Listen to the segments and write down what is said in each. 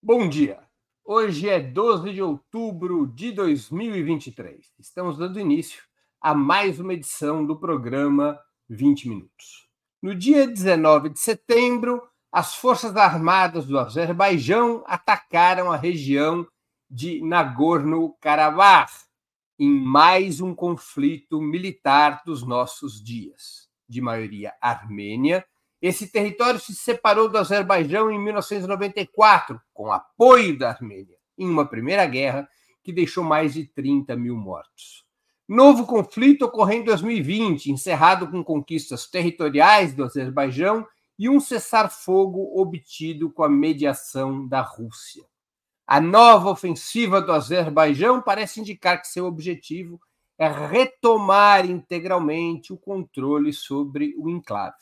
Bom dia, hoje é 12 de outubro de 2023, estamos dando início a mais uma edição do programa 20 Minutos. No dia 19 de setembro, as forças armadas do Azerbaijão atacaram a região de Nagorno-Karabakh, em mais um conflito militar dos nossos dias, de maioria armênia. Esse território se separou do Azerbaijão em 1994, com apoio da Armênia, em uma primeira guerra que deixou mais de 30 mil mortos. Novo conflito ocorreu em 2020, encerrado com conquistas territoriais do Azerbaijão e um cessar-fogo obtido com a mediação da Rússia. A nova ofensiva do Azerbaijão parece indicar que seu objetivo é retomar integralmente o controle sobre o enclave.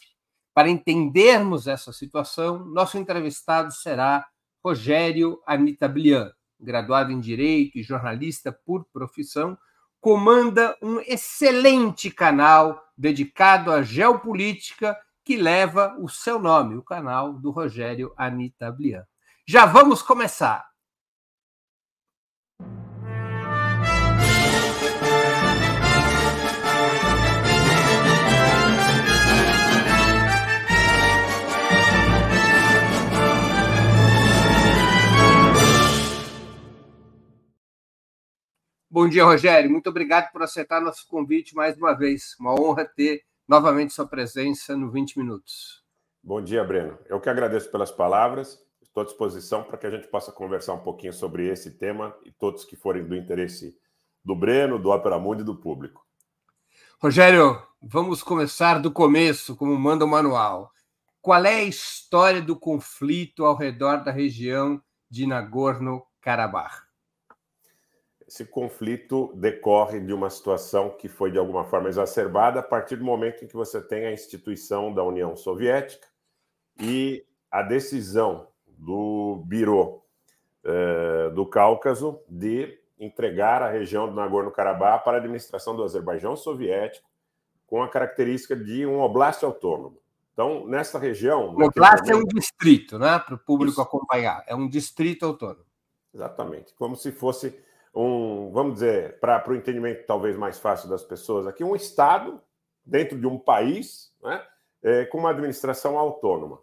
Para entendermos essa situação, nosso entrevistado será Rogério Anitablian, graduado em Direito e jornalista por profissão, comanda um excelente canal dedicado à geopolítica que leva o seu nome, o canal do Rogério Anitablian. Já vamos começar! Bom dia, Rogério. Muito obrigado por aceitar nosso convite mais uma vez. Uma honra ter novamente sua presença no 20 Minutos. Bom dia, Breno. Eu que agradeço pelas palavras. Estou à disposição para que a gente possa conversar um pouquinho sobre esse tema e todos que forem do interesse do Breno, do Operamundi e do público. Rogério, vamos começar do começo, como manda o manual. Qual é a história do conflito ao redor da região de Nagorno-Karabakh? Esse conflito decorre de uma situação que foi, de alguma forma, exacerbada a partir do momento em que você tem a instituição da União Soviética e a decisão do Biro do Cáucaso de entregar a região do Nagorno-Karabakh para a administração do Azerbaijão soviético com a característica de um oblast autônomo. Então, nessa região... O oblast é um distrito, né? Para o público isso. Acompanhar. É um distrito autônomo. Exatamente. Como se fosse... vamos dizer, para o entendimento talvez mais fácil das pessoas aqui, um Estado dentro de um país, né, com uma administração autônoma.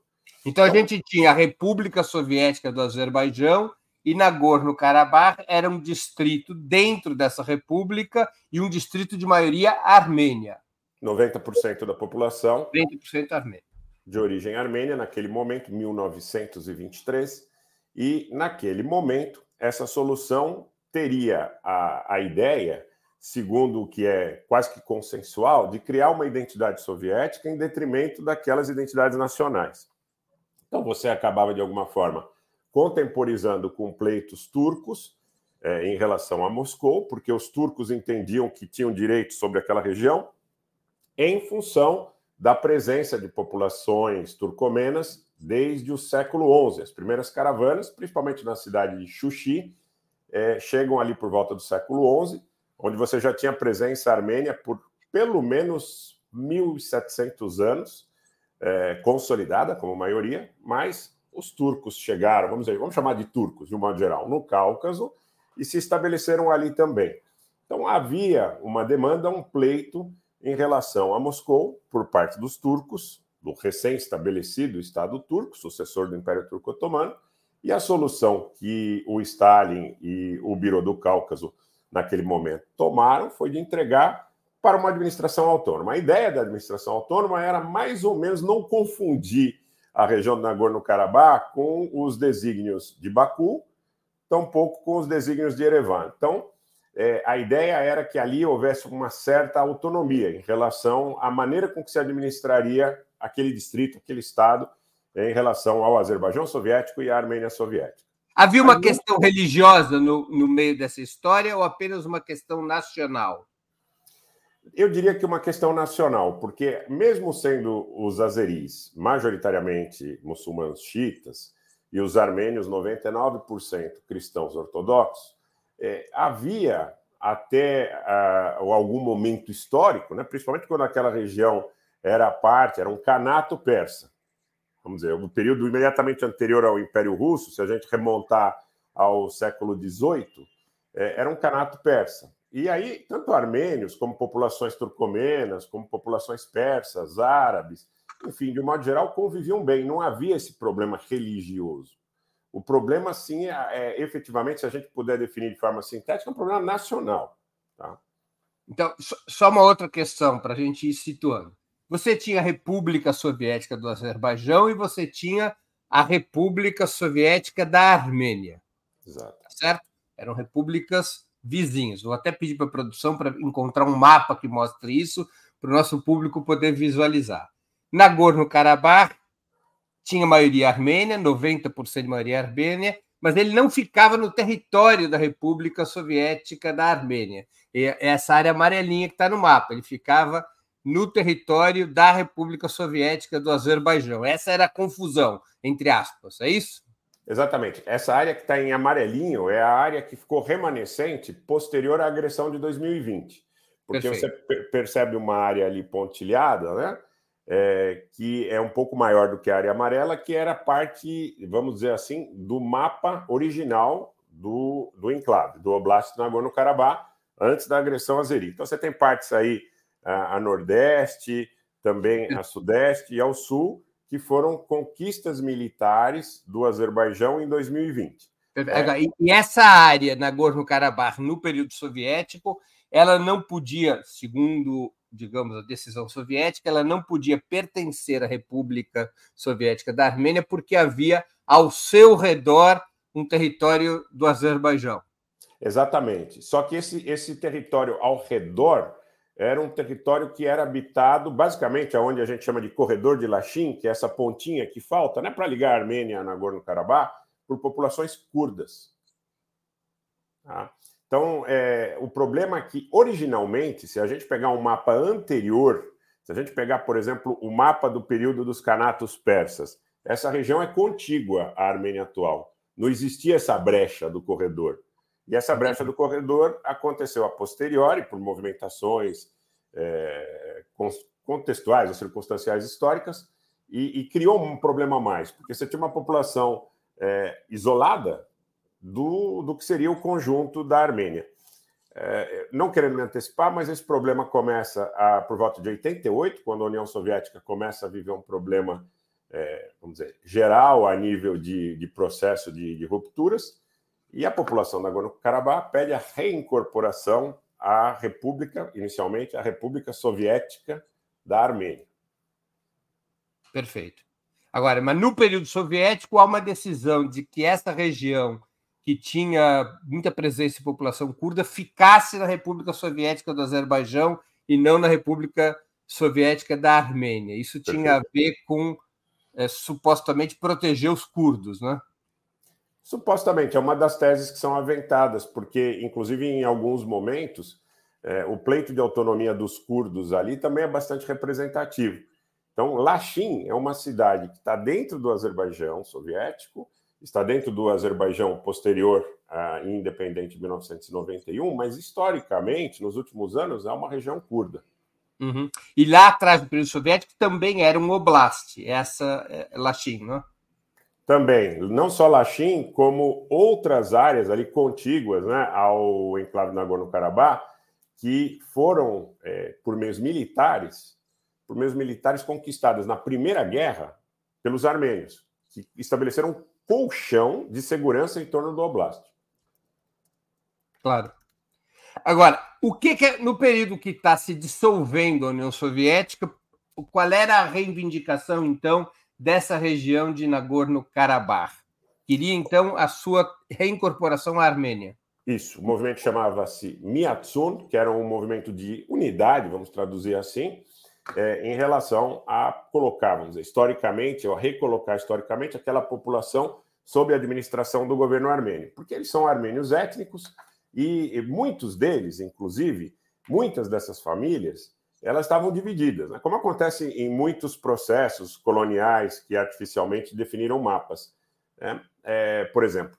Então, a gente tinha a República Soviética do Azerbaijão e Nagorno-Karabakh era um distrito dentro dessa república e um distrito de maioria armênia. 90% da população 30% armênia. De origem armênia, naquele momento, 1923. E, naquele momento, essa solução... teria a ideia, segundo o que é quase que consensual, de criar uma identidade soviética em detrimento daquelas identidades nacionais. Então, você acabava, de alguma forma, contemporizando com pleitos turcos em relação a Moscou, porque os turcos entendiam que tinham direito sobre aquela região em função da presença de populações turcomenas desde o século XI. As primeiras caravanas, principalmente na cidade de Xuxi, chegam ali por volta do século XI, onde você já tinha presença armênia por pelo menos 1.700 anos, consolidada como maioria, mas os turcos chegaram, vamos chamar de turcos, de um modo geral, no Cáucaso, e se estabeleceram ali também. Então havia uma demanda, um pleito em relação a Moscou, por parte dos turcos, do recém-estabelecido Estado turco, sucessor do Império Turco-Otomano, e a solução que o Stalin e o Biro do Cáucaso, naquele momento, tomaram foi de entregar para uma administração autônoma. A ideia da administração autônoma era, mais ou menos, não confundir a região do Nagorno-Karabakh com os desígnios de Baku, tampouco com os desígnios de Erevan. Então, a ideia era que ali houvesse uma certa autonomia em relação à maneira com que se administraria aquele distrito, aquele estado, em relação ao Azerbaijão soviético e à Armênia soviética. Havia uma questão religiosa no meio dessa história ou apenas uma questão nacional? Eu diria que uma questão nacional, porque mesmo sendo os azeris majoritariamente muçulmanos xiitas e os armênios 99% cristãos ortodoxos, havia até algum momento histórico, né, principalmente quando aquela região era um canato persa. vamos dizer, o período imediatamente anterior ao Império Russo, se a gente remontar ao século XVIII, era um canato persa. E aí, tanto armênios, como populações turcomenas, como populações persas, árabes, enfim, de um modo geral, conviviam bem. Não havia esse problema religioso. O problema, sim, efetivamente, se a gente puder definir de forma sintética, é um problema nacional. Tá? Então, só uma outra questão para a gente ir situando. Você tinha a República Soviética do Azerbaijão e você tinha a República Soviética da Armênia. Exato. Certo? Eram repúblicas vizinhas. Vou até pedir para a produção para encontrar um mapa que mostre isso para o nosso público poder visualizar. Nagorno-Karabakh tinha maioria armênia, 90% de maioria armênia, mas ele não ficava no território da República Soviética da Armênia. É essa área amarelinha que está no mapa. Ele ficava no território da República Soviética do Azerbaijão. Essa era a confusão, entre aspas. É isso? Exatamente. Essa área que está em amarelinho é a área que ficou remanescente posterior à agressão de 2020. Porque Perfeito. Você percebe uma área ali pontilhada, né? Que é um pouco maior do que a área amarela, que era parte, vamos dizer assim, do mapa original do enclave, do Oblast Nagorno-Karabakh, antes da agressão azeri. Então você tem partes aí a nordeste, também a sudeste e ao sul, que foram conquistas militares do Azerbaijão em 2020. E essa área, Nagorno-Karabakh, no período soviético, ela não podia, segundo, digamos, a decisão soviética, ela não podia pertencer à República Soviética da Armênia porque havia ao seu redor um território do Azerbaijão. Exatamente. Só que esse território ao redor era um território que era habitado, basicamente, aonde a gente chama de corredor de Lachin, que é essa pontinha que falta, né, para ligar a Armênia a Nagorno-Karabakh, por populações curdas. Tá? Então, o problema é que, originalmente, se a gente pegar um mapa anterior, se a gente pegar, por exemplo, o mapa do período dos canatos persas, essa região é contígua à Armênia atual. Não existia essa brecha do corredor. E essa brecha do corredor aconteceu a posteriori, por movimentações contextuais ou circunstanciais históricas, e criou um problema a mais, porque você tinha uma população isolada, do que seria o conjunto da Armênia. Não querendo me antecipar, mas esse problema começa por volta de 88, quando a União Soviética começa a viver um problema, vamos dizer, geral a nível de processo de rupturas, e a população da Nagorno-Karabakh pede a reincorporação à República, inicialmente, à República Soviética da Armênia. Perfeito. Agora, mas no período soviético há uma decisão de que essa região que tinha muita presença de população curda ficasse na República Soviética do Azerbaijão e não na República Soviética da Armênia. Isso tinha a ver com, supostamente, proteger os curdos, né? Supostamente, é uma das teses que são aventadas, porque, inclusive, em alguns momentos, o pleito de autonomia dos curdos ali também é bastante representativo. Então, Lachin é uma cidade que está dentro do Azerbaijão soviético, está dentro do Azerbaijão posterior à independente de 1991, mas, historicamente, nos últimos anos, é uma região curda. Uhum. E lá atrás do período soviético também era um oblast, essa Lachin, não é? Também, não só Lachin, como outras áreas ali contíguas, né, ao enclave Nagorno-Karabakh, que foram, por meios militares conquistadas na Primeira Guerra pelos armênios, que estabeleceram um colchão de segurança em torno do oblast. Claro. Agora, o que no período que está se dissolvendo a União Soviética, qual era a reivindicação, então, dessa região de Nagorno-Karabakh? Queria, então, a sua reincorporação à Armênia. Isso. O movimento chamava-se Miatsun, que era um movimento de unidade, vamos traduzir assim, em relação a colocar, vamos dizer, historicamente, ou recolocar historicamente aquela população sob a administração do governo armênio, porque eles são armênios étnicos e muitos deles, inclusive, muitas dessas famílias, elas estavam divididas, né? Como acontece em muitos processos coloniais que artificialmente definiram mapas, né? Por exemplo,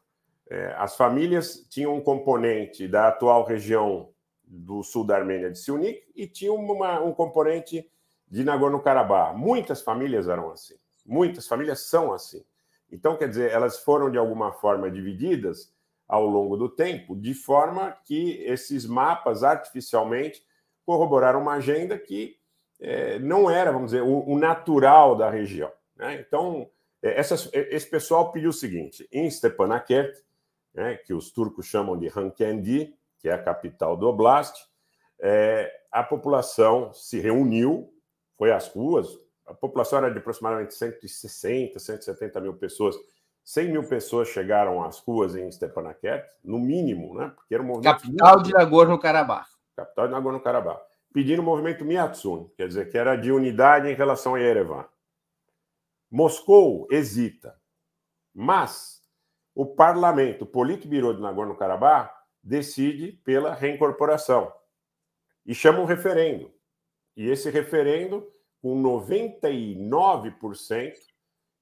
as famílias tinham um componente da atual região do sul da Armênia de Syunik e tinha um componente de Nagorno-Karabakh. Muitas famílias eram assim. Muitas famílias são assim. Então, quer dizer, elas foram, de alguma forma, divididas ao longo do tempo, de forma que esses mapas, artificialmente, corroboraram uma agenda que não era, vamos dizer, o natural da região, né? Então, esse pessoal pediu o seguinte, em Stepanakert, né, que os turcos chamam de Hankendi, que é a capital do Oblast, a população se reuniu, foi às ruas, a população era de aproximadamente 160, 170 mil pessoas, 100 mil pessoas chegaram às ruas em Stepanakert, no mínimo, né? Porque era um movimento... Capital de Nagorno-Karabakh. Capital de Nagorno-Karabakh. Pedindo o movimento Miatsun, quer dizer, que era de unidade em relação a Yerevan. Moscou hesita, mas o parlamento, o Politbiro de Nagorno-Karabakh, decide pela reincorporação e chama um referendo. E esse referendo, com 99%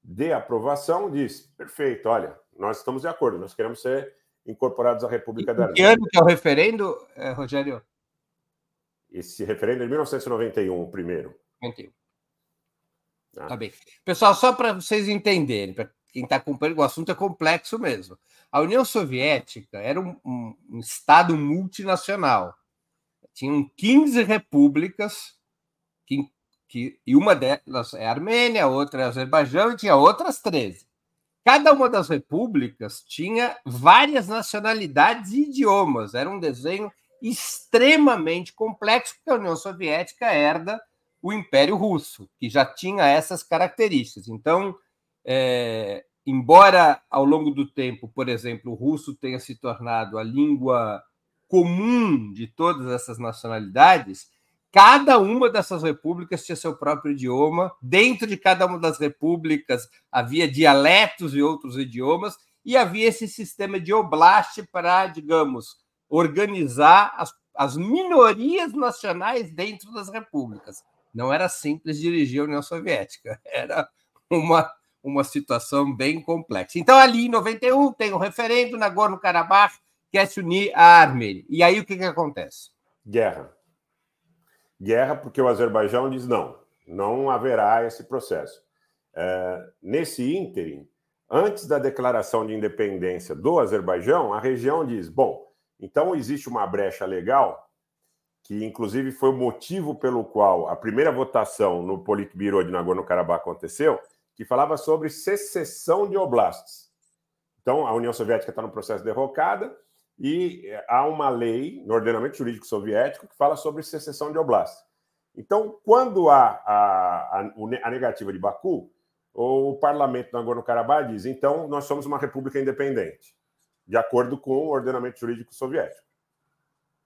de aprovação, diz, perfeito, olha, nós estamos de acordo, nós queremos ser incorporados à República da Armênia. Que ano que é o referendo, Rogério? Esse referendo é de 1991, o primeiro. 91. Ah. Tá bem. Pessoal, só para vocês entenderem, para quem está acompanhando, o assunto é complexo mesmo. A União Soviética era um Estado multinacional. Tinham 15 repúblicas, e uma delas é a Armênia, a outra é a Azerbaijão, e tinha outras 13. Cada uma das repúblicas tinha várias nacionalidades e idiomas. Era um desenho extremamente complexo, porque a União Soviética herda o Império Russo, que já tinha essas características. Então, embora ao longo do tempo, por exemplo, o russo tenha se tornado a língua comum de todas essas nacionalidades, cada uma dessas repúblicas tinha seu próprio idioma, dentro de cada uma das repúblicas havia dialetos e outros idiomas, e havia esse sistema de oblast para, digamos, organizar as minorias nacionais dentro das repúblicas. Não era simples dirigir a União Soviética, era uma situação bem complexa. Então, ali em 91, tem um referendo, Nagorno-Karabakh quer se unir à Armênia. E aí, o que acontece? Guerra. Guerra porque o Azerbaijão diz não haverá esse processo. Nesse ínterim, antes da declaração de independência do Azerbaijão, a região diz, bom, então existe uma brecha legal, que inclusive foi o motivo pelo qual a primeira votação no Politbiro de Nagorno-Karabakh aconteceu, que falava sobre secessão de oblastes. Então, a União Soviética está no processo de derrocada e há uma lei no ordenamento jurídico soviético que fala sobre secessão de oblastes. Então, quando há a negativa de Baku, o parlamento de Nagorno-Karabakh diz, então, nós somos uma república independente, de acordo com o ordenamento jurídico soviético.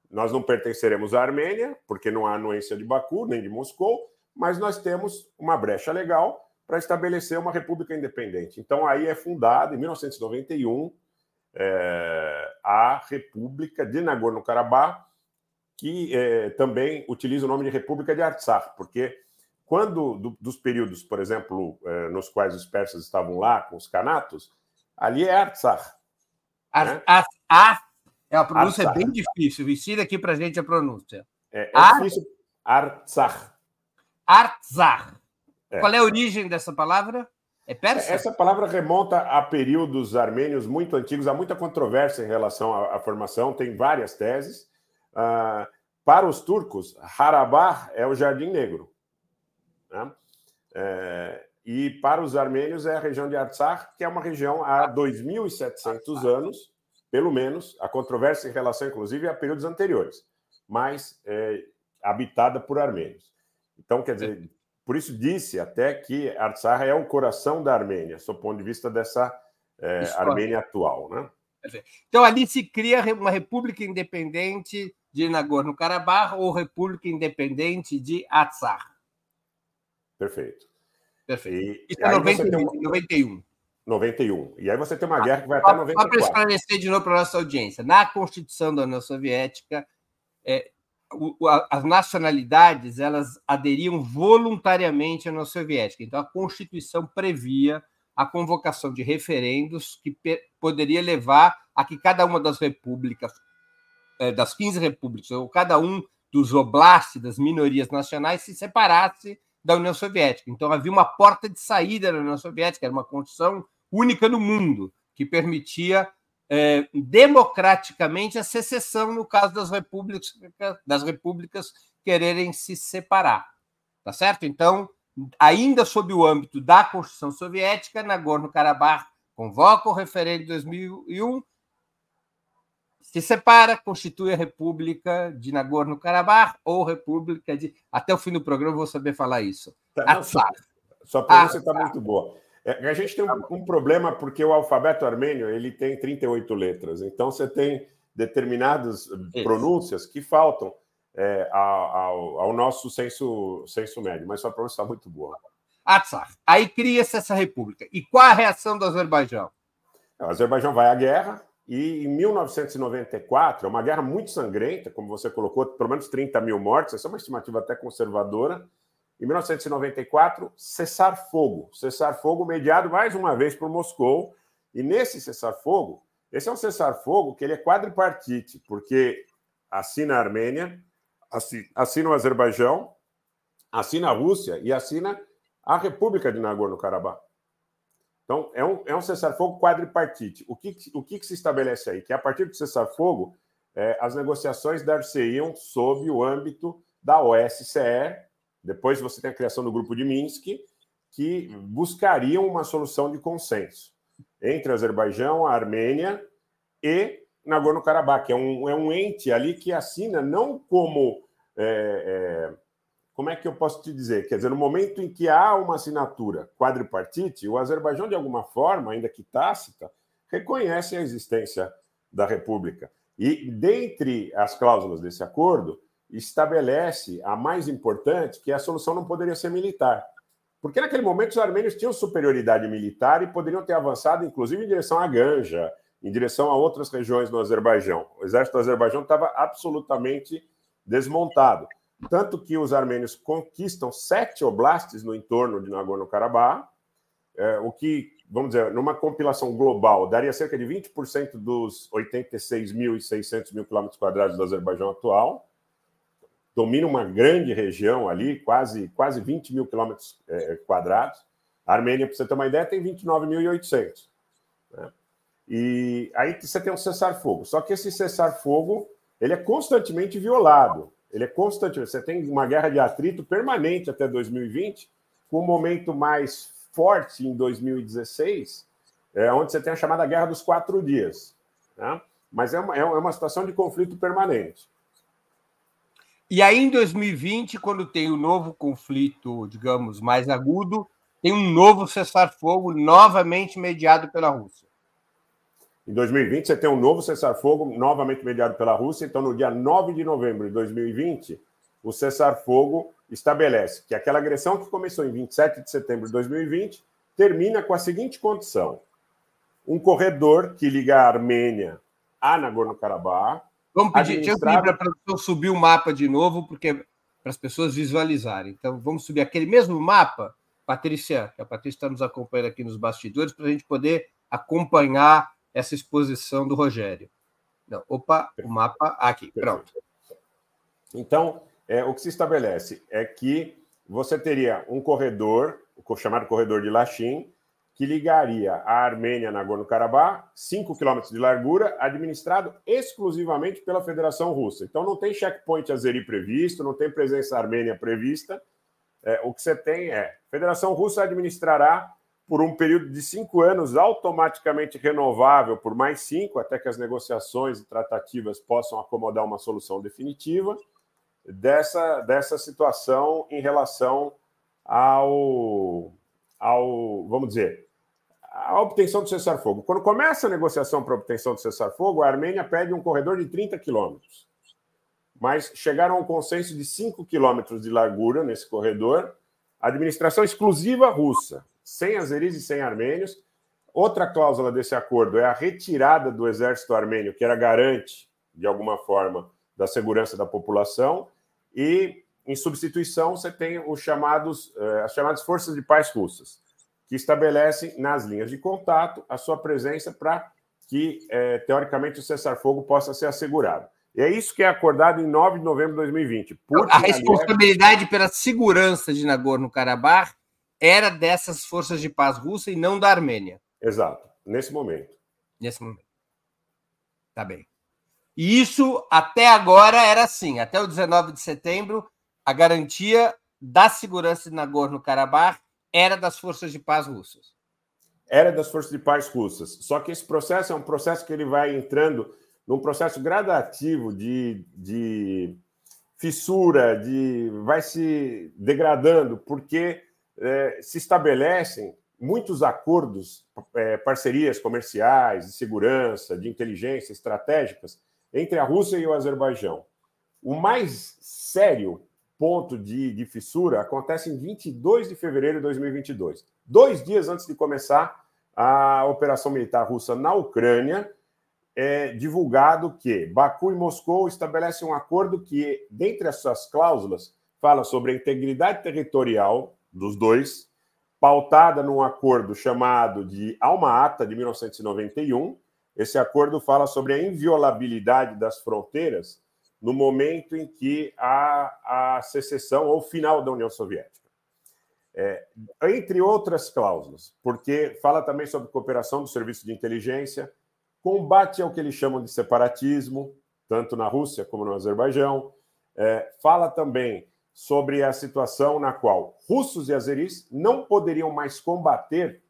Nós não pertenceremos à Armênia, porque não há anuência de Baku, nem de Moscou, mas nós temos uma brecha legal para estabelecer uma república independente. Então, aí é fundada, em 1991, a República de Nagorno-Karabakh, que também utiliza o nome de República de Artsakh, porque quando, dos períodos, por exemplo, nos quais os persas estavam lá, com os canatos, ali é Artsakh. A pronúncia Artsakh. É bem difícil. Ensina aqui para a gente a pronúncia. Difícil. Artsakh. Artsakh. Qual é a origem dessa palavra? É persa? Essa palavra remonta a períodos armênios muito antigos. Há muita controvérsia em relação à formação. Tem várias teses. Para os turcos, Harabah é o Jardim Negro. Né? E para os armênios é a região de Artsakh, que é uma região há 2.700 anos, pelo menos. A controvérsia em relação, inclusive, a períodos anteriores, mas habitada por armênios. Então, quer dizer... Por isso disse até que Artsakh é o coração da Armênia, do ponto de vista dessa Armênia atual. Né? Então, ali se cria uma república independente de Nagorno-Karabakh ou república independente de Artsakh. Perfeito. Isso é 91. 91. E aí você tem uma guerra que vai até 94. Só para esclarecer de novo para a nossa audiência, na Constituição da União Soviética... as nacionalidades elas aderiam voluntariamente à União Soviética. Então, a Constituição previa a convocação de referendos que poderia levar a que cada uma das repúblicas, das 15 repúblicas, ou cada um dos oblastes, das minorias nacionais, se separasse da União Soviética. Então, havia uma porta de saída da União Soviética, era uma construção única no mundo, que permitia democraticamente a secessão, no caso das repúblicas quererem se separar. Tá certo? Então, ainda sob o âmbito da Constituição Soviética, Nagorno-Karabakh convoca o referendo de 2001, se separa, constitui a República de Nagorno-Karabakh ou República de... Até o fim do programa eu vou saber falar isso. Tá, Artsakh. Sua pronúncia está muito boa. A gente tem um problema porque o alfabeto armênio ele tem 38 letras. Então, você tem determinadas pronúncias que faltam ao nosso senso médio. Mas sua pronúncia está muito boa. Artsakh. Aí cria-se essa república. E qual a reação do Azerbaijão? O Azerbaijão vai à guerra. E em 1994, uma guerra muito sangrenta, como você colocou, pelo menos 30 mil mortes, essa é uma estimativa até conservadora. Em 1994, cessar-fogo. Cessar-fogo mediado mais uma vez por Moscou. E nesse cessar-fogo, esse é um cessar-fogo que ele é quadripartite, porque assina a Armênia, assina o Azerbaijão, assina a Rússia e assina a República de Nagorno-Karabakh. Então, é um cessar-fogo quadripartite. O que se estabelece aí? Que a partir do cessar-fogo, as negociações dar-se-iam sob o âmbito da OSCE. Depois você tem a criação do grupo de Minsk, que buscariam uma solução de consenso entre Azerbaijão, a Armênia e Nagorno-Karabakh. É um ente ali que assina não como... Como é que eu posso te dizer? Quer dizer, no momento em que há uma assinatura quadripartite, o Azerbaijão, de alguma forma, ainda que tácita, reconhece a existência da República. E, dentre as cláusulas desse acordo, estabelece a mais importante, que a solução não poderia ser militar. Porque, naquele momento, os armênios tinham superioridade militar e poderiam ter avançado, inclusive, em direção à Ganja, em direção a outras regiões do Azerbaijão. O exército do Azerbaijão estava absolutamente desmontado. Tanto que os armênios conquistam 7 oblastes no entorno de Nagorno-Karabakh, o que, vamos dizer, numa compilação global, daria cerca de 20% dos 86.600 quilômetros quadrados do Azerbaijão atual. Domina uma grande região ali, quase 20 mil quilômetros quadrados. A Armênia, para você ter uma ideia, tem 29.800. Né? E aí você tem um cessar-fogo. Só que esse cessar-fogo ele é constantemente violado. Ele é constante. Você tem uma guerra de atrito permanente até 2020, com um momento mais forte em 2016, onde você tem a chamada Guerra dos 4 Dias. Né? Mas é uma situação de conflito permanente. E aí, em 2020, quando tem um novo conflito, digamos, mais agudo, tem um novo cessar-fogo novamente mediado pela Rússia. Em 2020, você tem um novo cessar-fogo, novamente mediado pela Rússia. Então, no dia 9 de novembro de 2020, o cessar-fogo estabelece que aquela agressão que começou em 27 de setembro de 2020 termina com a seguinte condição. Um corredor que liga a Armênia a Nagorno-Karabakh... Vamos pedir, deixa eu para eu subir o mapa de novo, porque para as pessoas visualizarem. Então, vamos subir aquele mesmo mapa, Patrícia, que a Patrícia está nos acompanhando aqui nos bastidores, para a gente poder acompanhar essa exposição do Rogério. Não, opa, o mapa aqui, pronto. Então, o que se estabelece é que você teria um corredor, o chamado corredor de Lachin, que ligaria a Armênia a Nagorno-Karabakh, 5 quilômetros de largura, administrado exclusivamente pela Federação Russa. Então, não tem checkpoint azeri previsto, não tem presença armênia prevista. O que você tem é, a Federação Russa administrará por um período de 5 anos, automaticamente renovável por mais 5, até que as negociações e tratativas possam acomodar uma solução definitiva dessa situação em relação ao vamos dizer, à obtenção do cessar-fogo. Quando começa a negociação para a obtenção do cessar-fogo, a Armênia pede um corredor de 30 quilômetros, mas chegaram a um consenso de 5 quilômetros de largura nesse corredor, administração exclusiva russa, sem azeris e sem armênios. Outra cláusula desse acordo é a retirada do exército armênio, que era garante, de alguma forma, da segurança da população. E, em substituição, você tem as chamadas forças de paz russas, que estabelecem nas linhas de contato a sua presença para que, teoricamente, o cessar-fogo possa ser assegurado. É isso que é acordado em 9 de novembro de 2020. Putin, a responsabilidade pela segurança de Nagorno-Karabakh era dessas forças de paz russa e não da Armênia. Exato, nesse momento. Nesse momento. Tá bem. E isso, até agora, era assim. Até o 19 de setembro, a garantia da segurança de Nagorno-Karabakh era das forças de paz russas. Era das forças de paz russas. Só que esse processo é um processo que ele vai entrando num processo gradativo de fissura, vai se degradando, porque se estabelecem muitos acordos, parcerias comerciais, de segurança, de inteligência, estratégicas, entre a Rússia e o Azerbaijão. O mais sério ponto de fissura acontece em 22 de fevereiro de 2022. 2 dias antes de começar a operação militar russa na Ucrânia, é divulgado que Baku e Moscou estabelecem um acordo que, dentre as suas cláusulas, fala sobre a integridade territorial dos dois, pautada num acordo chamado de Alma-Ata, de 1991. Esse acordo fala sobre a inviolabilidade das fronteiras no momento em que há a secessão ou final da União Soviética. Entre outras cláusulas, porque fala também sobre cooperação do serviço de inteligência, combate ao que eles chamam de separatismo, tanto na Rússia como no Azerbaijão. Fala também sobre a situação na qual russos e azeris não poderiam mais combater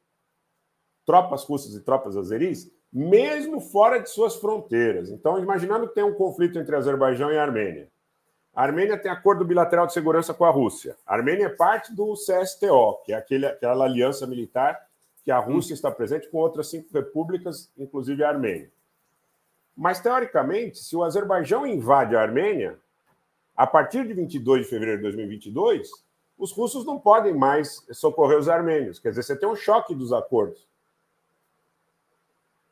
tropas russas e tropas azeris, mesmo fora de suas fronteiras. Então, imaginando que tem um conflito entre Azerbaijão e Armênia. A Armênia tem acordo bilateral de segurança com a Rússia. A Armênia é parte do CSTO, que é aquela aliança militar que a Rússia está presente com outras 5 repúblicas, inclusive a Armênia. Mas, teoricamente, se o Azerbaijão invade a Armênia, a partir de 22 de fevereiro de 2022, os russos não podem mais socorrer os armênios. Quer dizer, você tem um choque dos acordos.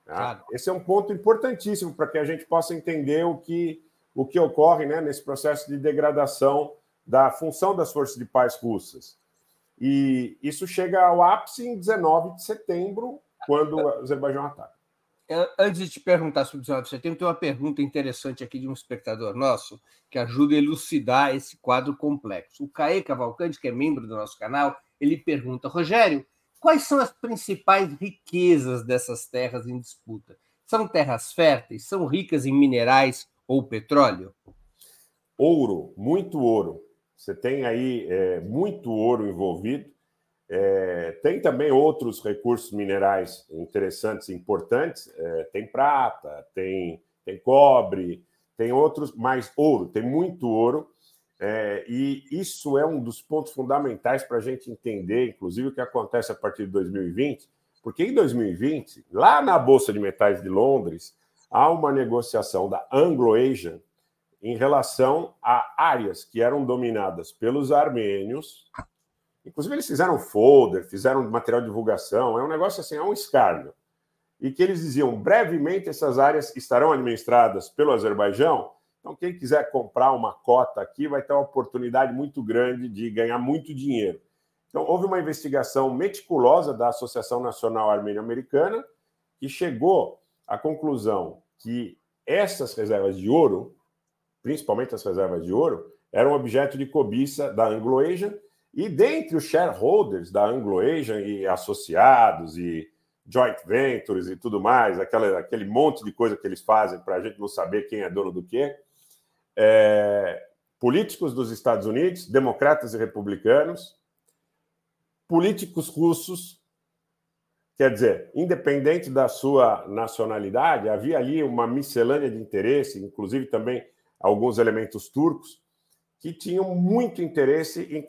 Tá? Claro. Esse é um ponto importantíssimo para que a gente possa entender o que ocorre, né, nesse processo de degradação da função das forças de paz russas. E isso chega ao ápice em 19 de setembro, quando o Azerbaijão ataca. Antes de te perguntar sobre o 19 de setembro, tem uma pergunta interessante aqui de um espectador nosso que ajuda a elucidar esse quadro complexo. O Caê Cavalcante, que é membro do nosso canal, ele pergunta: Rogério, quais são as principais riquezas dessas terras em disputa? São terras férteis? São ricas em minerais ou petróleo? Ouro, muito ouro. Você tem aí muito ouro envolvido. Tem também outros recursos minerais interessantes e importantes. Tem prata, tem cobre, tem outros, mas ouro, tem muito ouro. E isso é um dos pontos fundamentais para a gente entender, inclusive, o que acontece a partir de 2020, porque em 2020, lá na Bolsa de Metais de Londres, há uma negociação da Anglo Asian em relação a áreas que eram dominadas pelos armênios. Inclusive, eles fizeram folder, fizeram material de divulgação. É um negócio assim, é um escárnio. E que eles diziam, brevemente, essas áreas estarão administradas pelo Azerbaijão. Então, quem quiser comprar uma cota aqui vai ter uma oportunidade muito grande de ganhar muito dinheiro. Então, houve uma investigação meticulosa da Associação Nacional Armênio-Americana que chegou à conclusão que essas reservas de ouro, principalmente as reservas de ouro, eram objeto de cobiça da Anglo-Asian. E dentre os shareholders da Anglo-Asian e associados e joint ventures e tudo mais, aquele monte de coisa que eles fazem para a gente não saber quem é dono do quê, políticos dos Estados Unidos, democratas e republicanos, políticos russos, quer dizer, independente da sua nacionalidade, havia ali uma miscelânea de interesse, inclusive também alguns elementos turcos, que tinham muito interesse em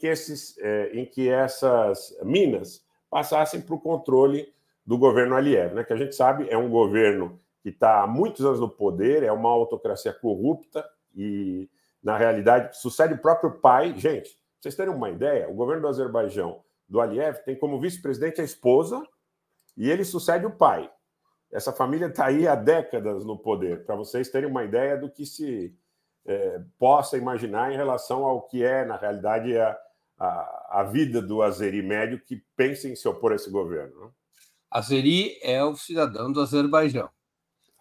que essas minas passassem para o controle do governo Aliyev, né? Que a gente sabe é um governo que está há muitos anos no poder, é uma autocracia corrupta e, na realidade, sucede o próprio pai. Gente, pra vocês terem uma ideia, o governo do Azerbaijão, do Aliyev, tem como vice-presidente a esposa e ele sucede o pai. Essa família está aí há décadas no poder, para vocês terem uma ideia do que se... possa imaginar em relação ao que é, na realidade, a vida do azeri médio que pensa em se opor a esse governo. Né? Azeri é o cidadão do Azerbaijão.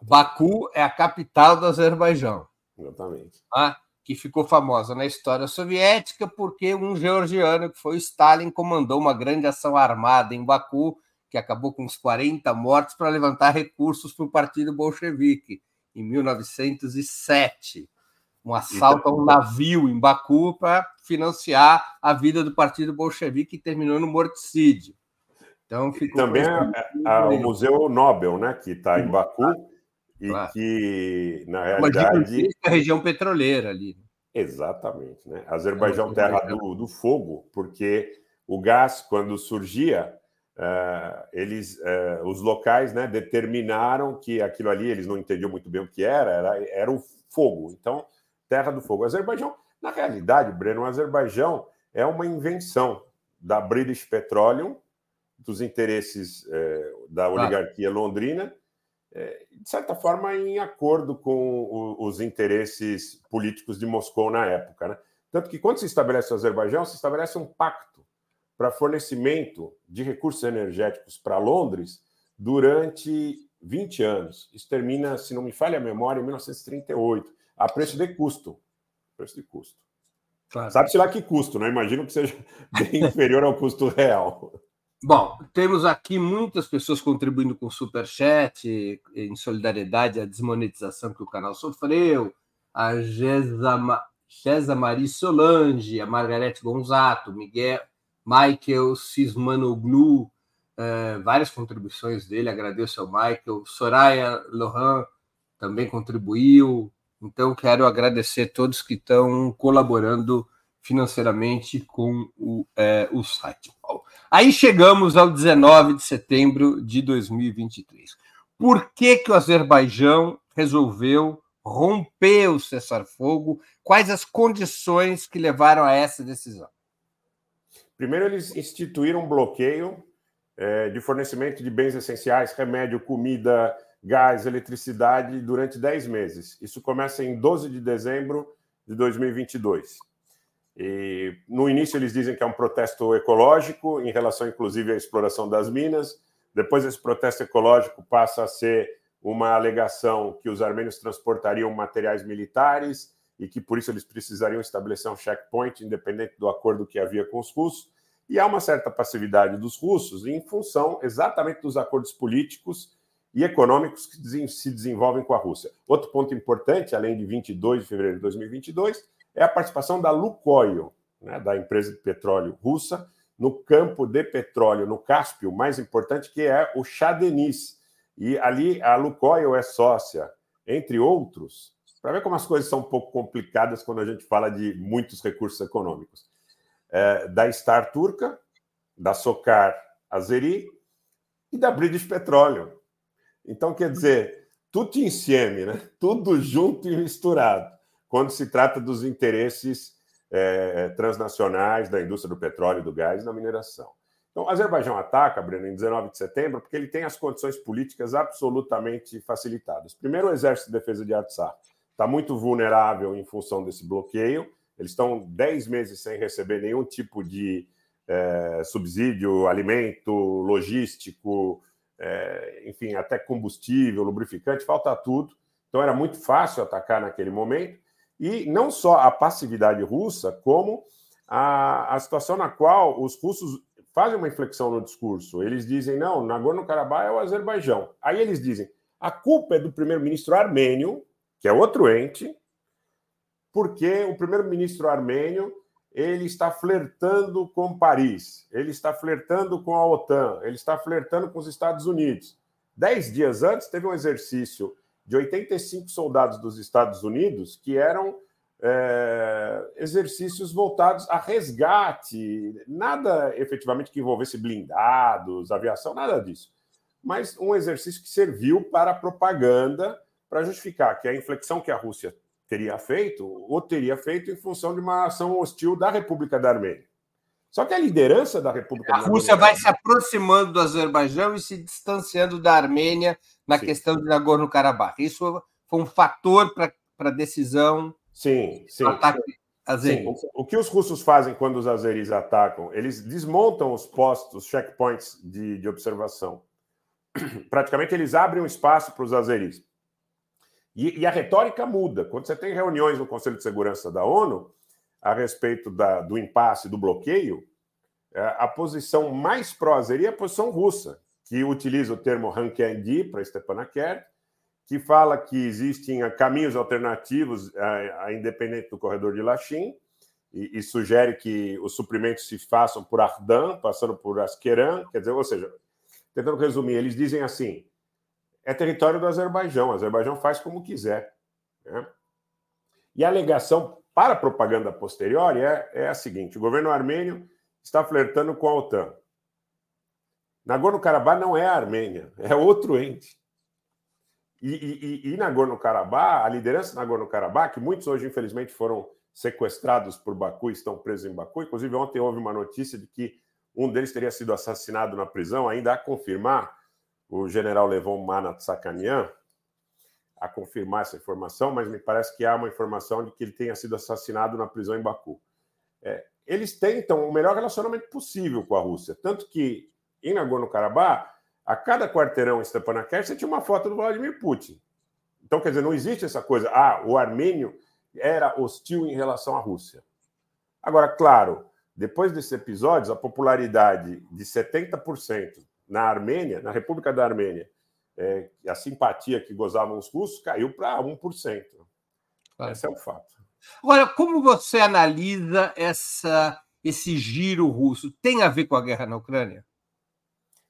Baku é a capital do Azerbaijão. Exatamente. Ah, que ficou famosa na história soviética porque um georgiano, que foi o Stalin, comandou uma grande ação armada em Baku, que acabou com uns 40 mortos, para levantar recursos para o Partido Bolchevique, em 1907. Um assalto a um navio em Baku para financiar a vida do Partido Bolchevique, que terminou no morticídio. Então, ficou e também o Museu Nobel, né, que está em Baku, e claro, que, na realidade... A região petroleira ali. Exatamente, né? Azerbaijão, terra do fogo, porque o gás, quando surgia, os locais, né, determinaram que aquilo ali, eles não entendiam muito bem o que era o fogo. Então, terra do fogo. O Azerbaijão, na realidade, Breno, o Azerbaijão é uma invenção da British Petroleum, dos interesses da oligarquia londrina, de certa forma, em acordo com os interesses políticos de Moscou na época, né? Tanto que, quando se estabelece o Azerbaijão, se estabelece um pacto para fornecimento de recursos energéticos para Londres durante 20 anos. Isso termina, se não me falha a memória, em 1938, a preço de custo. Preço de custo. Claro. Sabe-se lá que custo, né? Imagino que seja bem inferior ao custo real. Bom, temos aqui muitas pessoas contribuindo com superchat, em solidariedade à desmonetização que o canal sofreu, a Gesa Marie Solange, a Margarete Gonzato, Miguel, Michael Cismanoglu, várias contribuições dele, agradeço ao Michael, Soraya Lohan também contribuiu, então quero agradecer a todos que estão colaborando financeiramente com o site. Aí chegamos ao 19 de setembro de 2023. Por que o Azerbaijão resolveu romper o cessar-fogo? Quais as condições que levaram a essa decisão? Primeiro, eles instituíram um bloqueio de fornecimento de bens essenciais, remédio, comida, gás, eletricidade, durante 10 meses. Isso começa em 12 de dezembro de 2022. E, no início, eles dizem que é um protesto ecológico, em relação, inclusive, à exploração das minas. Depois, esse protesto ecológico passa a ser uma alegação que os armênios transportariam materiais militares e que, por isso, eles precisariam estabelecer um checkpoint, independente do acordo que havia com os russos. E há uma certa passividade dos russos em função exatamente dos acordos políticos e econômicos que se desenvolvem com a Rússia. Outro ponto importante, além de 22 de fevereiro de 2022... é a participação da Lukoil, né, da empresa de petróleo russa, no campo de petróleo, no Cáspio, mais importante, que é o Chá Deniz. E ali a Lukoil é sócia, entre outros, para ver como as coisas são um pouco complicadas quando a gente fala de muitos recursos econômicos, da Star Turca, da Sokar Azeri e da British Petroleum. Então, quer dizer, tudo insieme, né? Tudo junto e misturado, quando se trata dos interesses transnacionais da indústria do petróleo, do gás e da mineração. Então, o Azerbaijão ataca, Breno, em 19 de setembro, porque ele tem as condições políticas absolutamente facilitadas. Primeiro, o Exército de Defesa de Artsakh está muito vulnerável em função desse bloqueio. Eles estão 10 meses sem receber nenhum tipo de subsídio, alimento, logístico, enfim, até combustível, lubrificante, falta tudo. Então, era muito fácil atacar naquele momento. E não só a passividade russa, como a situação na qual os russos fazem uma inflexão no discurso. Eles dizem, não, Nagorno-Karabakh é o Azerbaijão. Aí eles dizem, a culpa é do primeiro-ministro armênio, que é outro ente, porque o primeiro-ministro armênio ele está flertando com Paris, ele está flertando com a OTAN, ele está flertando com os Estados Unidos. 10 dias antes, teve um exercício de 85 soldados dos Estados Unidos, que eram exercícios voltados a resgate, nada efetivamente que envolvesse blindados, aviação, nada disso. Mas um exercício que serviu para propaganda, para justificar que a inflexão que a Rússia teria feito, ou teria feito em função de uma ação hostil da República da Armênia. Só que a liderança da República da Armênia... A Rússia vai se aproximando do Azerbaijão e se distanciando da Armênia na questão de Nagorno-Karabakh. Isso foi um fator para a decisão do ataque azeri. O que os russos fazem quando os azeris atacam? Eles desmontam os postos, os checkpoints de observação. Praticamente, eles abrem um espaço para os azeris. E a retórica muda. Quando você tem reuniões no Conselho de Segurança da ONU a respeito do impasse, do bloqueio, a posição mais pró-azeria é a posição russa, que utiliza o termo Hankendi para Stepanakert, que fala que existem caminhos alternativos independente do corredor de Lachin e sugere que os suprimentos se façam por Ardan, passando por Askeran, quer dizer, ou seja, tentando resumir, eles dizem assim, é território do Azerbaijão, o Azerbaijão faz como quiser, né? E a alegação para a propaganda posterior é a seguinte, o governo armênio está flertando com a OTAN. Nagorno-Karabakh não é a Armênia, é outro ente. E Nagorno-Karabakh, a liderança de Nagorno-Karabakh, que muitos hoje, infelizmente, foram sequestrados por Baku e estão presos em Baku. Inclusive, ontem houve uma notícia de que um deles teria sido assassinado na prisão, ainda a confirmar, o general Levon Manatsakhanian, a confirmar essa informação, mas me parece que há uma informação de que ele tenha sido assassinado na prisão em Baku. Eles tentam o melhor relacionamento possível com a Rússia, tanto que em Nagorno-Karabakh, a cada quarteirão em Stepanakert, você tinha uma foto do Vladimir Putin. Então, quer dizer, não existe essa coisa, o armênio era hostil em relação à Rússia. Agora, claro, depois desses episódios, a popularidade de 70% na Armênia, na República da Armênia, a simpatia que gozavam os russos caiu para 1%. Claro. Esse é um fato. Agora, como você analisa esse giro russo? Tem a ver com a guerra na Ucrânia?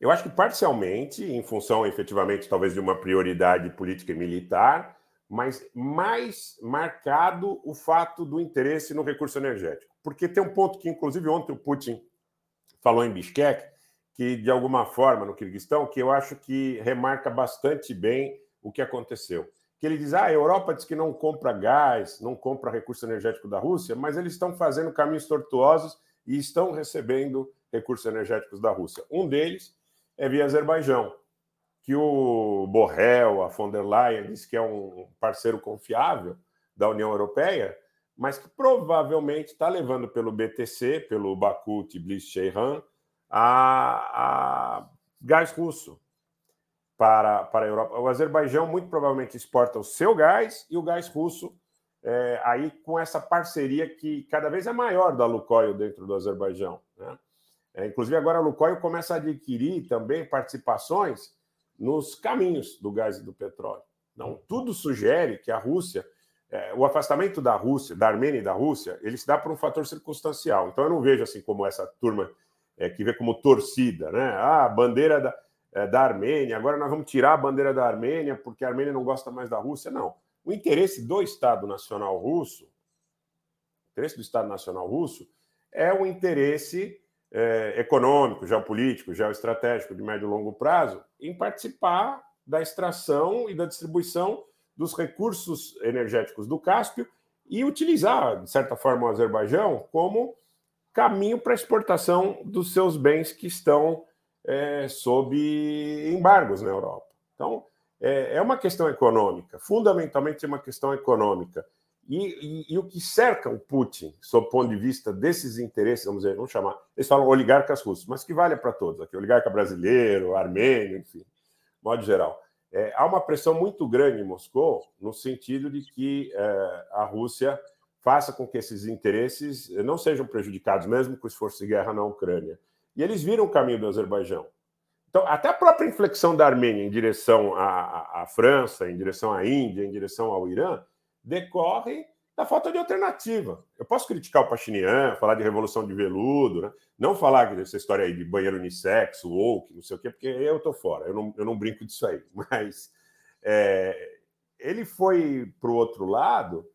Eu acho que parcialmente, em função, efetivamente, talvez de uma prioridade política e militar, mas mais marcado o fato do interesse no recurso energético. Porque tem um ponto que, inclusive, ontem o Putin falou em Bishkek, que, de alguma forma, no Kirguistão, que eu acho que remarca bastante bem o que aconteceu. Que ele diz, a Europa diz que não compra gás, não compra recurso energético da Rússia, mas eles estão fazendo caminhos tortuosos e estão recebendo recursos energéticos da Rússia. Um deles é via Azerbaijão, que o Borrell, a von der Leyen, diz que é um parceiro confiável da União Europeia, mas que provavelmente está levando pelo BTC, pelo Baku, Tbilisi, Ceyhan, a gás russo para a Europa. O Azerbaijão muito provavelmente exporta o seu gás e o gás russo aí com essa parceria que cada vez é maior da Lukoil dentro do Azerbaijão, né? Inclusive agora a Lukoil começa a adquirir também participações nos caminhos do gás e do petróleo. Então, tudo sugere que a Rússia, o afastamento da Rússia, da Armênia e da Rússia, ele se dá por um fator circunstancial. Então eu não vejo assim como essa turma que vê como torcida, né? A bandeira da Armênia, agora nós vamos tirar a bandeira da Armênia porque a Armênia não gosta mais da Rússia. Não. O interesse do Estado Nacional Russo, o interesse do Estado Nacional Russo é um interesse econômico, geopolítico, geoestratégico de médio e longo prazo em participar da extração e da distribuição dos recursos energéticos do Cáspio e utilizar, de certa forma, o Azerbaijão como caminho para a exportação dos seus bens que estão sob embargos na Europa. Então, é uma questão econômica, fundamentalmente é uma questão econômica. E o que cerca o Putin, sob o ponto de vista desses interesses, vamos chamar, eles falam oligarcas russos, mas que vale para todos, aqui, oligarca brasileiro, armênio, enfim, modo geral. Há uma pressão muito grande em Moscou, no sentido de que a Rússia faça com que esses interesses não sejam prejudicados, mesmo com o esforço de guerra na Ucrânia. E eles viram o caminho do Azerbaijão. Então, até a própria inflexão da Armênia em direção à França, em direção à Índia, em direção ao Irã, decorre da falta de alternativa. Eu posso criticar o Pachinian, falar de revolução de veludo, né? Não falar dessa história aí de banheiro unissex, woke, não sei o quê, porque eu estou fora, eu não brinco disso aí. Mas ele foi para o outro lado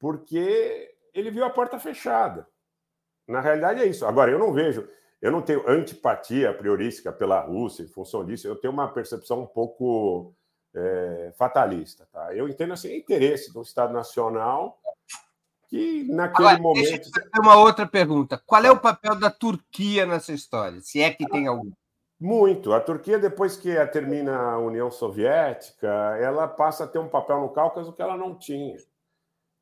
porque ele viu a porta fechada. Na realidade é isso. Agora, eu não tenho antipatia priorística pela Rússia em função disso, eu tenho uma percepção um pouco fatalista. Tá? Eu entendo assim, o interesse do Estado Nacional que naquele momento... Deixa eu fazer uma outra pergunta. Qual é o papel da Turquia nessa história, se é que tem algum? Muito. A Turquia, depois que termina a União Soviética, ela passa a ter um papel no Cáucaso que ela não tinha,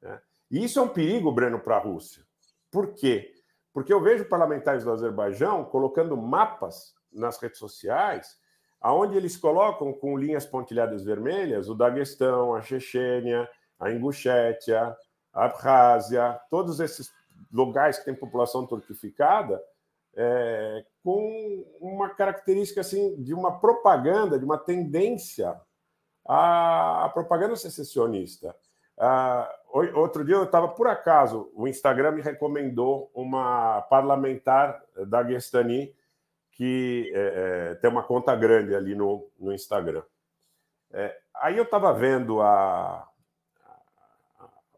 né? E isso é um perigo, Breno, para a Rússia. Por quê? Porque eu vejo parlamentares do Azerbaijão colocando mapas nas redes sociais aonde eles colocam com linhas pontilhadas vermelhas o Daguestão, a Chechênia, a Ingushetia, a Abkhazia, todos esses lugares que têm população turquificada, com uma característica assim, de uma propaganda, de uma tendência à propaganda secessionista. Outro dia eu estava, por acaso, o Instagram me recomendou uma parlamentar daguestani que tem uma conta grande ali no Instagram. Aí eu estava vendo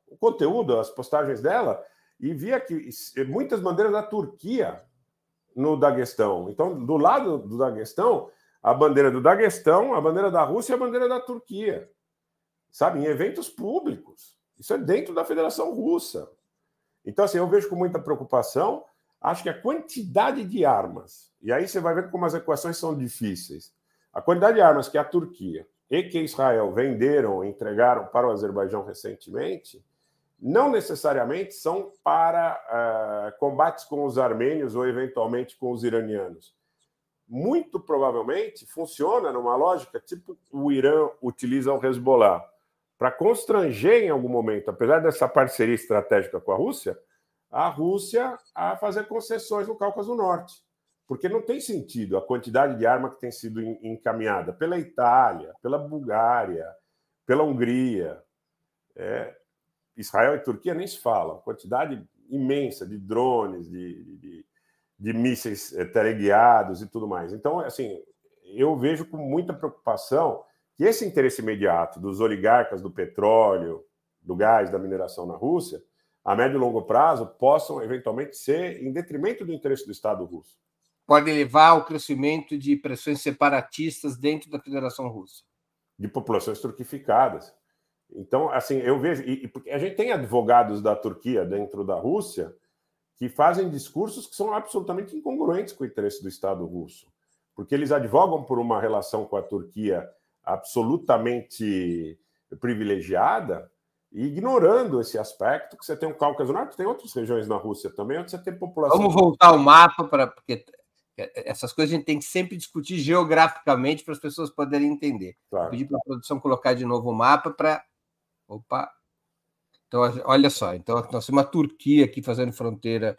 o conteúdo, as postagens dela, e via que muitas bandeiras da Turquia no Daguestão. Então, do lado do Daguestão, a bandeira do Daguestão, a bandeira da Rússia e a bandeira da Turquia. Sabe, em eventos públicos. Isso é dentro da Federação Russa. Então, assim, eu vejo com muita preocupação, acho que a quantidade de armas, e aí você vai ver como as equações são difíceis, a quantidade de armas que a Turquia e que Israel venderam, entregaram para o Azerbaijão recentemente, não necessariamente são para combates com os armênios ou, eventualmente, com os iranianos. Muito provavelmente funciona numa lógica tipo o Irã utiliza o Hezbollah para constranger em algum momento, apesar dessa parceria estratégica com a Rússia a fazer concessões no Cáucaso Norte. Porque não tem sentido a quantidade de arma que tem sido encaminhada pela Itália, pela Bulgária, pela Hungria. Israel e Turquia nem se falam. Quantidade imensa de drones, de mísseis teleguiados e tudo mais. Então, assim, eu vejo com muita preocupação que esse interesse imediato dos oligarcas do petróleo, do gás, da mineração na Rússia, a médio e longo prazo, possam eventualmente ser em detrimento do interesse do Estado russo. Podem levar ao crescimento de pressões separatistas dentro da Federação Russa. De populações turquificadas. Então, assim, eu vejo... E a gente tem advogados da Turquia dentro da Rússia que fazem discursos que são absolutamente incongruentes com o interesse do Estado russo, porque eles advogam por uma relação com a Turquia absolutamente privilegiada, ignorando esse aspecto que você tem o Cáucaso Norte, tem outras regiões na Rússia também, onde você tem população... Vamos voltar ao mapa, porque essas coisas a gente tem que sempre discutir geograficamente para as pessoas poderem entender. Claro. Vou pedir para a produção colocar de novo o mapa para... Opa! Então, olha só, então, nós temos a Turquia aqui fazendo fronteira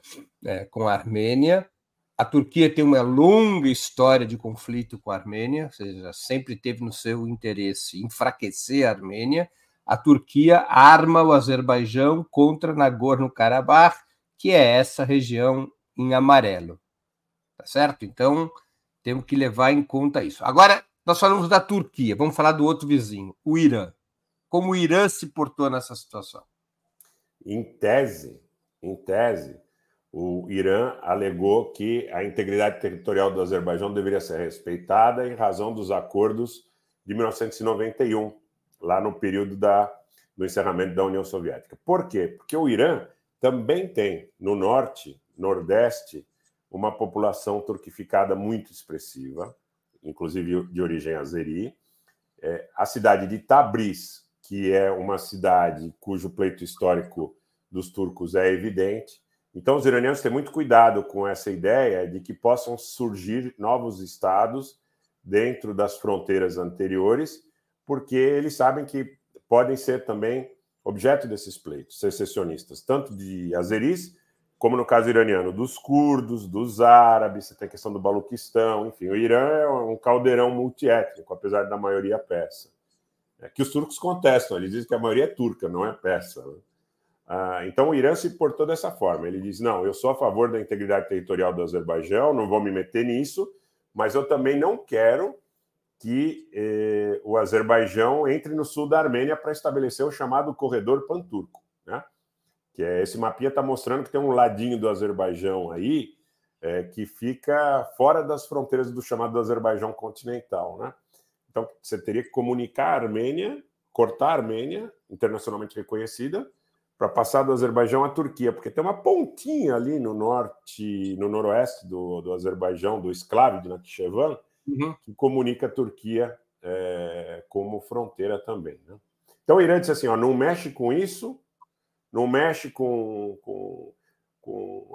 com a Armênia. A Turquia tem uma longa história de conflito com a Armênia, ou seja, sempre teve no seu interesse enfraquecer a Armênia. A Turquia arma o Azerbaijão contra Nagorno-Karabakh, que é essa região em amarelo. Tá certo? Então, temos que levar em conta isso. Agora, nós falamos da Turquia, vamos falar do outro vizinho, o Irã. Como o Irã se portou nessa situação? Em tese, o Irã alegou que a integridade territorial do Azerbaijão deveria ser respeitada em razão dos acordos de 1991, lá no período do encerramento da União Soviética. Por quê? Porque o Irã também tem, no norte, nordeste, uma população turquificada muito expressiva, inclusive de origem azeri. A cidade de Tabriz, que é uma cidade cujo pleito histórico dos turcos é evidente. Então, os iranianos têm muito cuidado com essa ideia de que possam surgir novos estados dentro das fronteiras anteriores, porque eles sabem que podem ser também objeto desses pleitos secessionistas, tanto de azeris, como no caso iraniano, dos curdos, dos árabes, você tem a questão do Baluquistão, enfim, o Irã é um caldeirão multiétnico, apesar da maioria persa. Que os turcos contestam, eles dizem que a maioria é turca, não é persa. Então, o Irã se portou dessa forma. Ele diz, não, eu sou a favor da integridade territorial do Azerbaijão, não vou me meter nisso, mas eu também não quero que o Azerbaijão entre no sul da Armênia para estabelecer o chamado corredor panturco, né? Que esse mapinha está mostrando que tem um ladinho do Azerbaijão aí que fica fora das fronteiras do chamado Azerbaijão continental, né? Então, você teria que comunicar a Armênia, cortar a Armênia, internacionalmente reconhecida, para passar do Azerbaijão à Turquia, porque tem uma pontinha ali no norte, no noroeste do Azerbaijão, do enclave de Nakhitchevan, que comunica a Turquia como fronteira também. Né? Então, o Irã disse assim, ó, não mexe com isso, não mexe com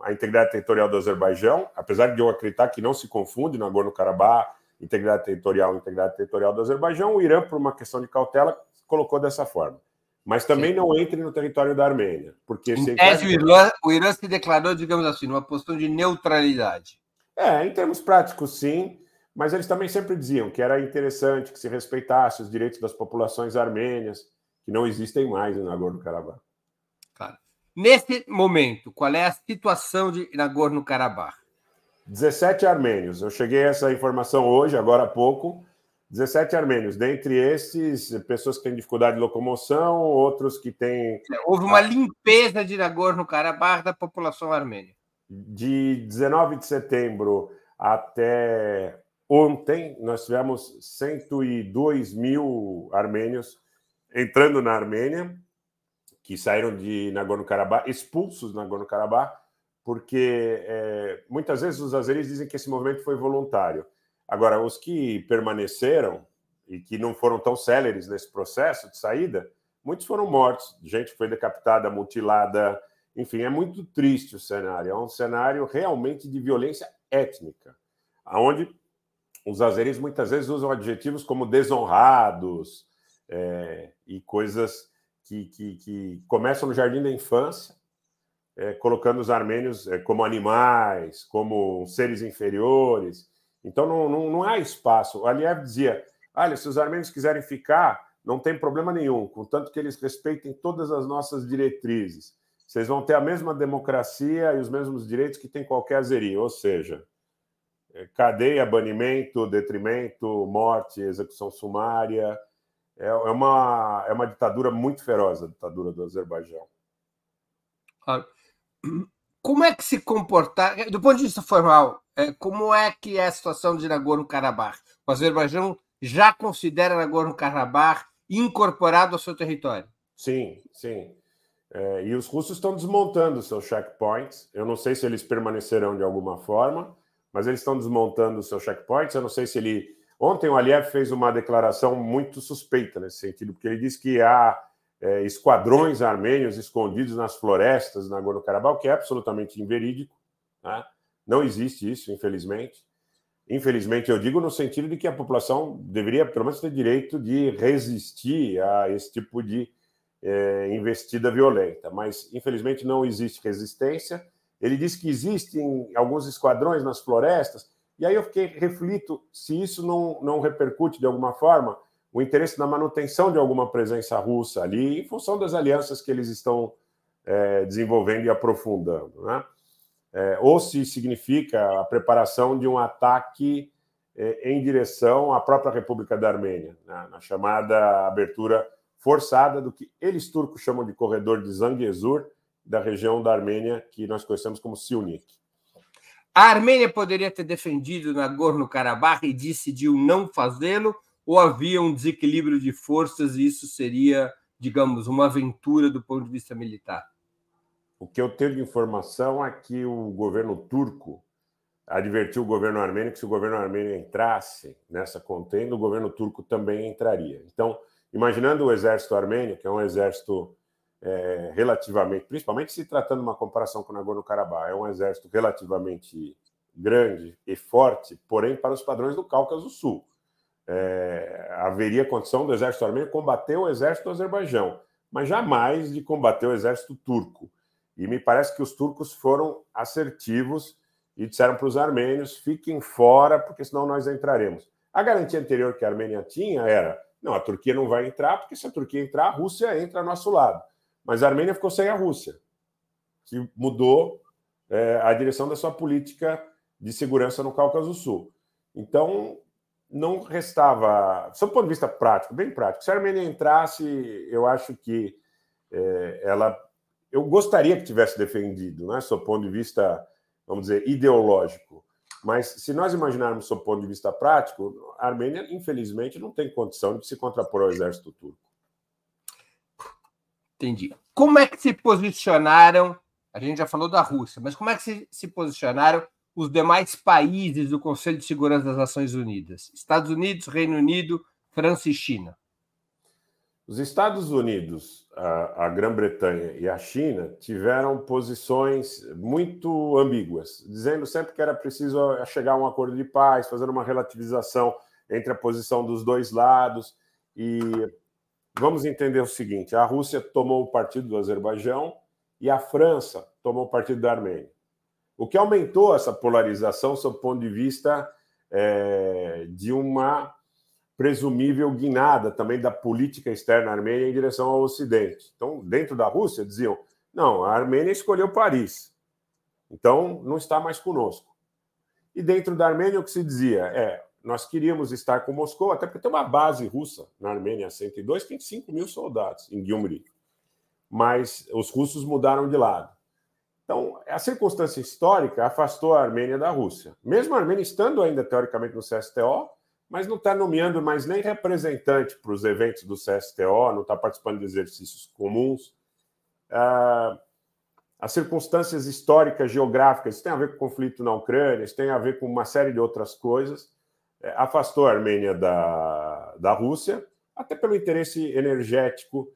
a integridade territorial do Azerbaijão, apesar de eu acreditar que não se confunde Nagorno-Karabakh, integridade territorial do Azerbaijão. O Irã, por uma questão de cautela, colocou dessa forma. Mas também não entre no território da Armênia. Porque em tese, o Irã se declarou, digamos assim, numa postura de neutralidade. Em termos práticos, sim. Mas eles também sempre diziam que era interessante que se respeitasse os direitos das populações armênias, que não existem mais em Nagorno-Karabakh. Claro. Nesse momento, qual é a situação de Nagorno-Karabakh? 17 armênios. Eu cheguei a essa informação hoje, agora há pouco. 17 armênios. Dentre esses, pessoas que têm dificuldade de locomoção, outros que têm... Houve uma limpeza de Nagorno-Karabakh da população armênia. De 19 de setembro até ontem, nós tivemos 102 mil armênios entrando na Armênia, que saíram de Nagorno-Karabakh, expulsos de Nagorno-Karabakh, porque muitas vezes os azeris dizem que esse movimento foi voluntário. Agora, os que permaneceram e que não foram tão céleres nesse processo de saída, muitos foram mortos, gente foi decapitada, mutilada, enfim, é muito triste o cenário. É um cenário realmente de violência étnica, onde os azeris muitas vezes usam adjetivos como desonrados e coisas que começam no jardim da infância, colocando os armênios como animais, como seres inferiores. Então, não há espaço. Aliyev dizia, olha, se os armênios quiserem ficar, não tem problema nenhum, contanto que eles respeitem todas as nossas diretrizes. Vocês vão ter a mesma democracia e os mesmos direitos que tem qualquer azeri, ou seja, cadeia, banimento, detrimento, morte, execução sumária. É uma ditadura muito feroz, a ditadura do Azerbaijão. Claro. Como é que se comportar, do ponto de vista formal, como é que é a situação de Nagorno-Karabakh? O Azerbaijão já considera Nagorno-Karabakh incorporado ao seu território? Sim. E os russos estão desmontando seus checkpoints. Eu não sei se eles permanecerão de alguma forma, mas eles estão desmontando seus checkpoints. Eu não sei se ele... Ontem o Aliyev fez uma declaração muito suspeita nesse sentido, porque ele disse que há esquadrões armênios escondidos nas florestas de Nagorno-Karabakh, o que é absolutamente inverídico, né? Não existe isso, infelizmente. Infelizmente, eu digo no sentido de que a população deveria, pelo menos, ter direito de resistir a esse tipo de investida violenta. Mas, infelizmente, não existe resistência. Ele diz que existem alguns esquadrões nas florestas, e aí eu reflito se isso não repercute de alguma forma o interesse na manutenção de alguma presença russa ali, em função das alianças que eles estão desenvolvendo e aprofundando, né? Ou se significa a preparação de um ataque em direção à própria República da Armênia, né? Na chamada abertura forçada do que eles turcos chamam de corredor de Zangezur, da região da Armênia que nós conhecemos como Syunik. A Armênia poderia ter defendido Nagorno-Karabakh e decidiu não fazê-lo, ou havia um desequilíbrio de forças e isso seria, digamos, uma aventura do ponto de vista militar? O que eu tenho de informação é que o governo turco advertiu o governo armênio que se o governo armênio entrasse nessa contenda, o governo turco também entraria. Então, imaginando o exército armênio, que é um exército relativamente, principalmente se tratando de uma comparação com o Nagorno-Karabakh, é um exército relativamente grande e forte, porém para os padrões do Cáucaso Sul. Haveria condição do exército armênio combater o exército do Azerbaijão, mas jamais de combater o exército turco. E me parece que os turcos foram assertivos e disseram para os armênios, fiquem fora, porque senão nós entraremos. A garantia anterior que a Armênia tinha era, não, a Turquia não vai entrar, porque se a Turquia entrar, a Rússia entra ao nosso lado. Mas a Armênia ficou sem a Rússia, que mudou a direção da sua política de segurança no Cáucaso Sul. Então, não restava... Sob o ponto de vista prático, bem prático, se a Armênia entrasse, eu acho que ela... Eu gostaria que tivesse defendido, né? Sob o ponto de vista, vamos dizer, ideológico. Mas, se nós imaginarmos sob o ponto de vista prático, a Armênia, infelizmente, não tem condição de se contrapor ao exército turco. Entendi. Como é que se posicionaram, a gente já falou da Rússia, mas como é que se posicionaram os demais países do Conselho de Segurança das Nações Unidas? Estados Unidos, Reino Unido, França e China. Os Estados Unidos a Grã-Bretanha e a China tiveram posições muito ambíguas, dizendo sempre que era preciso chegar a um acordo de paz, fazendo uma relativização entre a posição dos dois lados. E vamos entender o seguinte: a Rússia tomou o partido do Azerbaijão e a França tomou o partido da Armênia, o que aumentou essa polarização sob o ponto de vista de uma presumível guinada também da política externa armênia em direção ao Ocidente. Então, dentro da Rússia, diziam, não, a Armênia escolheu Paris, então não está mais conosco. E dentro da Armênia, o que se dizia é, nós queríamos estar com Moscou, até porque tem uma base russa na Armênia 102, tem 5 mil soldados em Gyumri, mas os russos mudaram de lado. Então, a circunstância histórica afastou a Armênia da Rússia. Mesmo a Armênia estando ainda, teoricamente, no CSTO, mas não está nomeando mais nem representante para os eventos do CSTO, não está participando de exercícios comuns. As circunstâncias históricas, geográficas, isso tem a ver com o conflito na Ucrânia, isso tem a ver com uma série de outras coisas, afastou a Armênia da Rússia, até pelo interesse energético.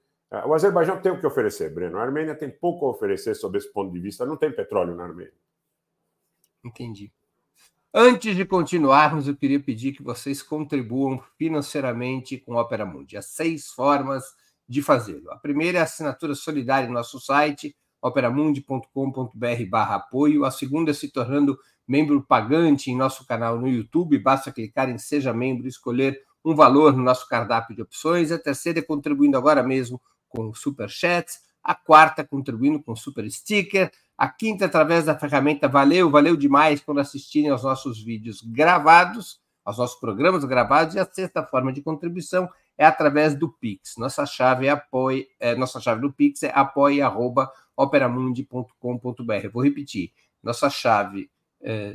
O Azerbaijão tem o que oferecer, Breno. A Armênia tem pouco a oferecer sob esse ponto de vista. Não tem petróleo na Armênia. Entendi. Antes de continuarmos, eu queria pedir que vocês contribuam financeiramente com o Operamundi. Há 6 formas de fazê-lo. A primeira é a assinatura solidária no nosso site, operamundi.com.br/apoio. A segunda é se tornando membro pagante em nosso canal no YouTube. Basta clicar em Seja Membro e escolher um valor no nosso cardápio de opções. A terceira é contribuindo agora mesmo com superchats. A quarta, contribuindo com super sticker. A quinta, através da ferramenta Valeu demais por assistirem aos nossos vídeos gravados, aos nossos programas gravados. E a sexta forma de contribuição é através do Pix. Nossa chave do Pix é apoia@operamundi.com.br. Vou repetir. Nossa chave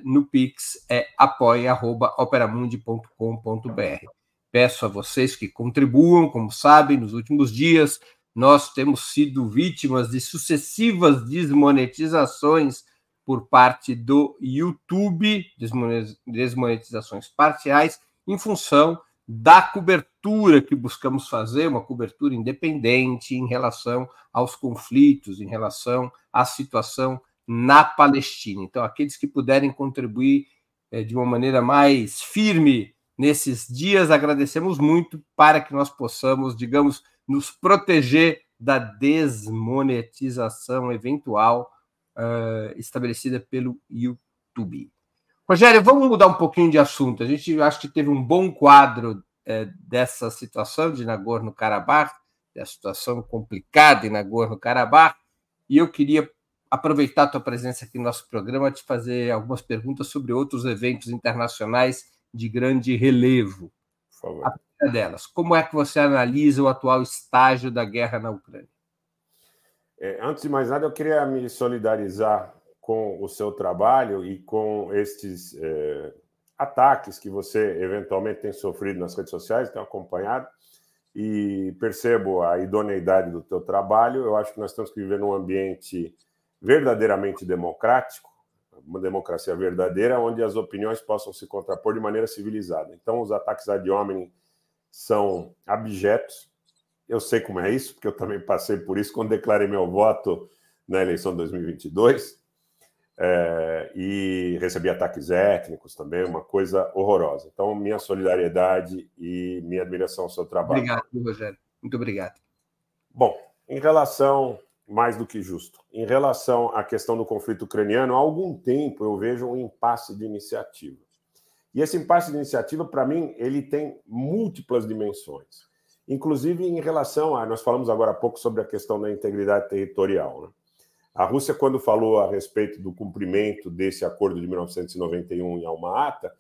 no Pix é apoia@operamundi.com.br. Peço a vocês que contribuam. Como sabem, nos últimos dias nós temos sido vítimas de sucessivas desmonetizações por parte do YouTube, desmonetizações parciais, em função da cobertura que buscamos fazer, uma cobertura independente em relação aos conflitos, em relação à situação na Palestina. Então, aqueles que puderem contribuir de uma maneira mais firme nesses dias, agradecemos muito, para que nós possamos, digamos, nos proteger da desmonetização eventual estabelecida pelo YouTube. Rogério, vamos mudar um pouquinho de assunto. A gente acho que teve um bom quadro dessa situação de Nagorno-Karabakh, da situação complicada em Nagorno-Karabakh, e eu queria aproveitar a tua presença aqui no nosso programa te fazer algumas perguntas sobre outros eventos internacionais de grande relevo. Por favor. A primeira delas, como é que você analisa o atual estágio da guerra na Ucrânia? Antes de mais nada, eu queria me solidarizar com o seu trabalho e com estes ataques que você eventualmente tem sofrido nas redes sociais, tem acompanhado, e percebo a idoneidade do teu trabalho. Eu acho que nós temos que viver num ambiente verdadeiramente democrático, uma democracia verdadeira, onde as opiniões possam se contrapor de maneira civilizada. Então, os ataques ad hominem são abjetos. Eu sei como é isso, porque eu também passei por isso quando declarei meu voto na eleição de 2022. E recebi ataques étnicos também, uma coisa horrorosa. Então, minha solidariedade e minha admiração ao seu trabalho. Obrigado, Rogério. Muito obrigado. Bom, em relação... mais do que justo. Em relação à questão do conflito ucraniano, há algum tempo eu vejo um impasse de iniciativa. E esse impasse de iniciativa, para mim, ele tem múltiplas dimensões. Inclusive em relação a... nós falamos agora há pouco sobre a questão da integridade territorial, né? A Rússia, quando falou a respeito do cumprimento desse acordo de 1991 em Alma-Ata,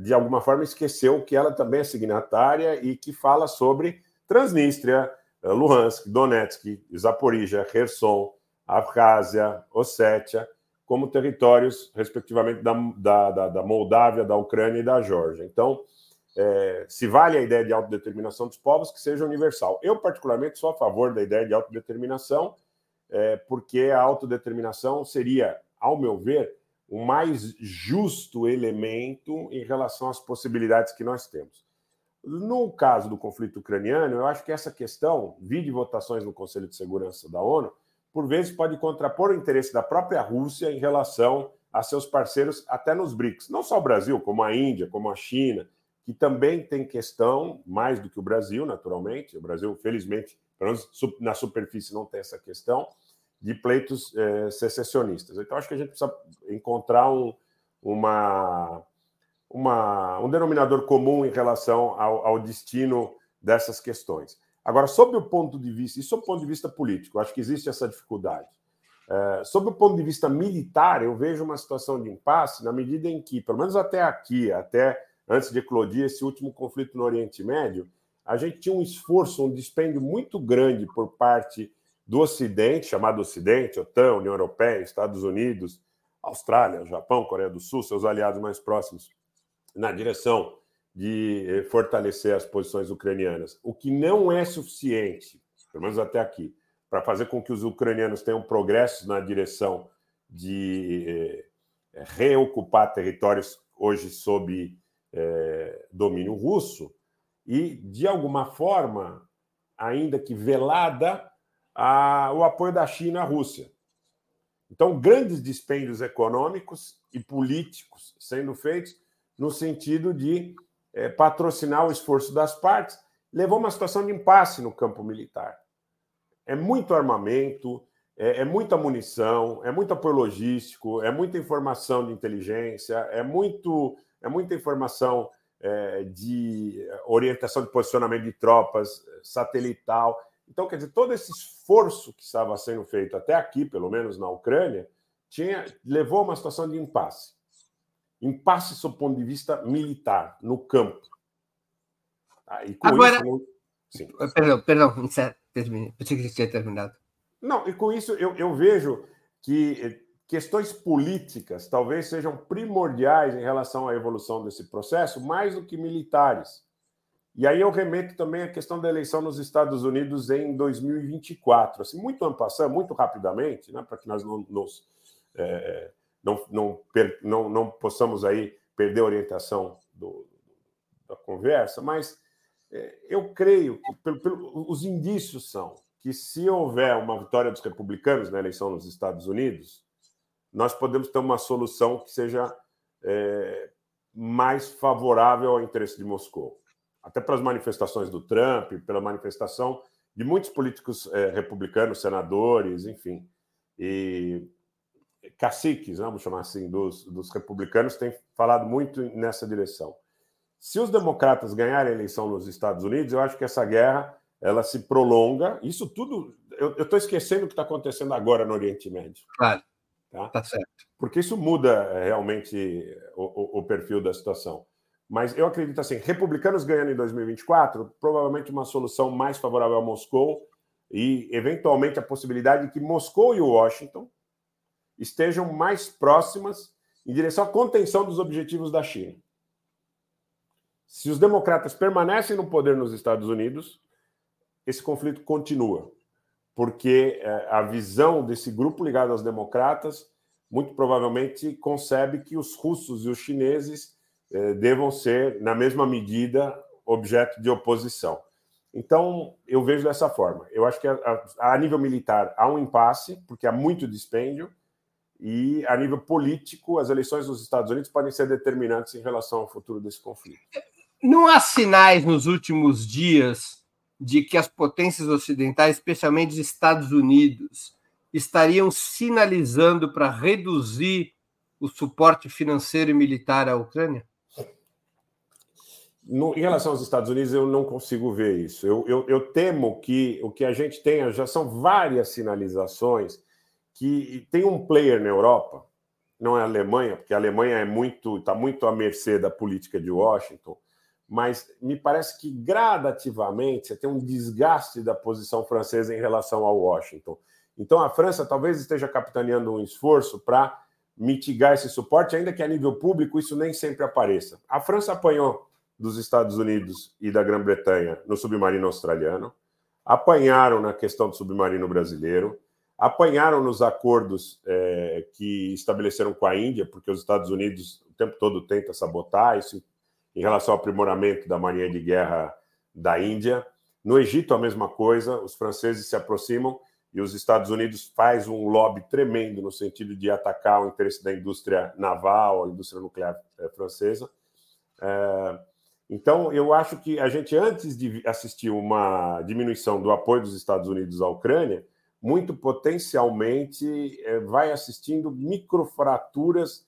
de alguma forma esqueceu que ela também é signatária e que fala sobre Transnistria, Luhansk, Donetsk, Zaporizhia, Kherson, Abkhazia, Ossétia, como territórios, respectivamente, da Moldávia, da Ucrânia e da Geórgia. Então, se vale a ideia de autodeterminação dos povos, que seja universal. Eu, particularmente, sou a favor da ideia de autodeterminação, porque a autodeterminação seria, ao meu ver, o mais justo elemento em relação às possibilidades que nós temos. No caso do conflito ucraniano, eu acho que essa questão, vide votações no Conselho de Segurança da ONU, por vezes pode contrapor o interesse da própria Rússia em relação a seus parceiros até nos BRICS. Não só o Brasil, como a Índia, como a China, que também tem questão, mais do que o Brasil, naturalmente. O Brasil, felizmente, pelo menos na superfície, não tem essa questão de pleitos secessionistas. Então, acho que a gente precisa encontrar um denominador comum em relação ao destino dessas questões. Agora, sob o ponto de vista, e sob o ponto de vista político, acho que existe essa dificuldade. Sob o ponto de vista militar, eu vejo uma situação de impasse na medida em que, pelo menos até aqui, até antes de eclodir esse último conflito no Oriente Médio, a gente tinha um esforço, um dispêndio muito grande por parte do Ocidente, chamado Ocidente, OTAN, União Europeia, Estados Unidos, Austrália, Japão, Coreia do Sul, seus aliados mais próximos, na direção de fortalecer as posições ucranianas, o que não é suficiente, pelo menos até aqui, para fazer com que os ucranianos tenham progressos na direção de reocupar territórios hoje sob domínio russo e, de alguma forma, ainda que velada, o apoio da China à Rússia. Então, grandes dispêndios econômicos e políticos sendo feitos no sentido de patrocinar o esforço das partes, levou a uma situação de impasse no campo militar. É muito armamento, é muita munição, é muito apoio logístico, é muita informação de inteligência, é muita informação de orientação de posicionamento de tropas, satelital. Então, quer dizer, todo esse esforço que estava sendo feito até aqui, pelo menos na Ucrânia, levou a uma situação de impasse. Impasse sob o ponto de vista militar, no campo. Agora... Isso, sim. Perdão, pensei que tinha terminado. Não, e com isso eu vejo que questões políticas talvez sejam primordiais em relação à evolução desse processo, mais do que militares. E aí eu remeto também à questão da eleição nos Estados Unidos em 2024. Assim, muito ano passado, muito rapidamente, né, para que nós não possamos aí perder a orientação da conversa, mas eu creio que os indícios são que, se houver uma vitória dos republicanos na eleição nos Estados Unidos, nós podemos ter uma solução que seja mais favorável ao interesse de Moscou. Até pelas manifestações do Trump, pela manifestação de muitos políticos republicanos, senadores, enfim, e caciques, vamos chamar assim, dos republicanos, têm falado muito nessa direção. Se os democratas ganharem a eleição nos Estados Unidos, eu acho que essa guerra ela se prolonga. Isso tudo... Eu estou esquecendo o que está acontecendo agora no Oriente Médio. Claro, tá certo. Porque isso muda realmente o perfil da situação. Mas eu acredito assim, republicanos ganhando em 2024, provavelmente uma solução mais favorável a Moscou e, eventualmente, a possibilidade de que Moscou e Washington estejam mais próximas em direção à contenção dos objetivos da China. Se os democratas permanecem no poder nos Estados Unidos, esse conflito continua, porque a visão desse grupo ligado aos democratas muito provavelmente concebe que os russos e os chineses devam ser, na mesma medida, objeto de oposição. Então, eu vejo dessa forma. Eu acho que a nível militar há um impasse, porque há muito dispêndio, e a nível político, as eleições nos Estados Unidos podem ser determinantes em relação ao futuro desse conflito. Não há sinais nos últimos dias de que as potências ocidentais, especialmente os Estados Unidos, estariam sinalizando para reduzir o suporte financeiro e militar à Ucrânia? Em relação aos Estados Unidos, eu não consigo ver isso. Eu temo que o que a gente tenha já são várias sinalizações que tem um player na Europa, não é a Alemanha, porque a Alemanha está muito à mercê da política de Washington, mas me parece que gradativamente você tem um desgaste da posição francesa em relação a Washington. Então a França talvez esteja capitaneando um esforço para mitigar esse suporte, ainda que a nível público isso nem sempre apareça. A França apanhou dos Estados Unidos e da Grã-Bretanha no submarino australiano, apanharam na questão do submarino brasileiro, apanharam nos acordos que estabeleceram com a Índia, porque os Estados Unidos o tempo todo tenta sabotar isso, em relação ao aprimoramento da marinha de guerra da Índia. No Egito, a mesma coisa, os franceses se aproximam e os Estados Unidos fazem um lobby tremendo no sentido de atacar o interesse da indústria naval, a indústria nuclear francesa. Então, eu acho que a gente, antes de assistir uma diminuição do apoio dos Estados Unidos à Ucrânia, muito potencialmente vai assistindo microfraturas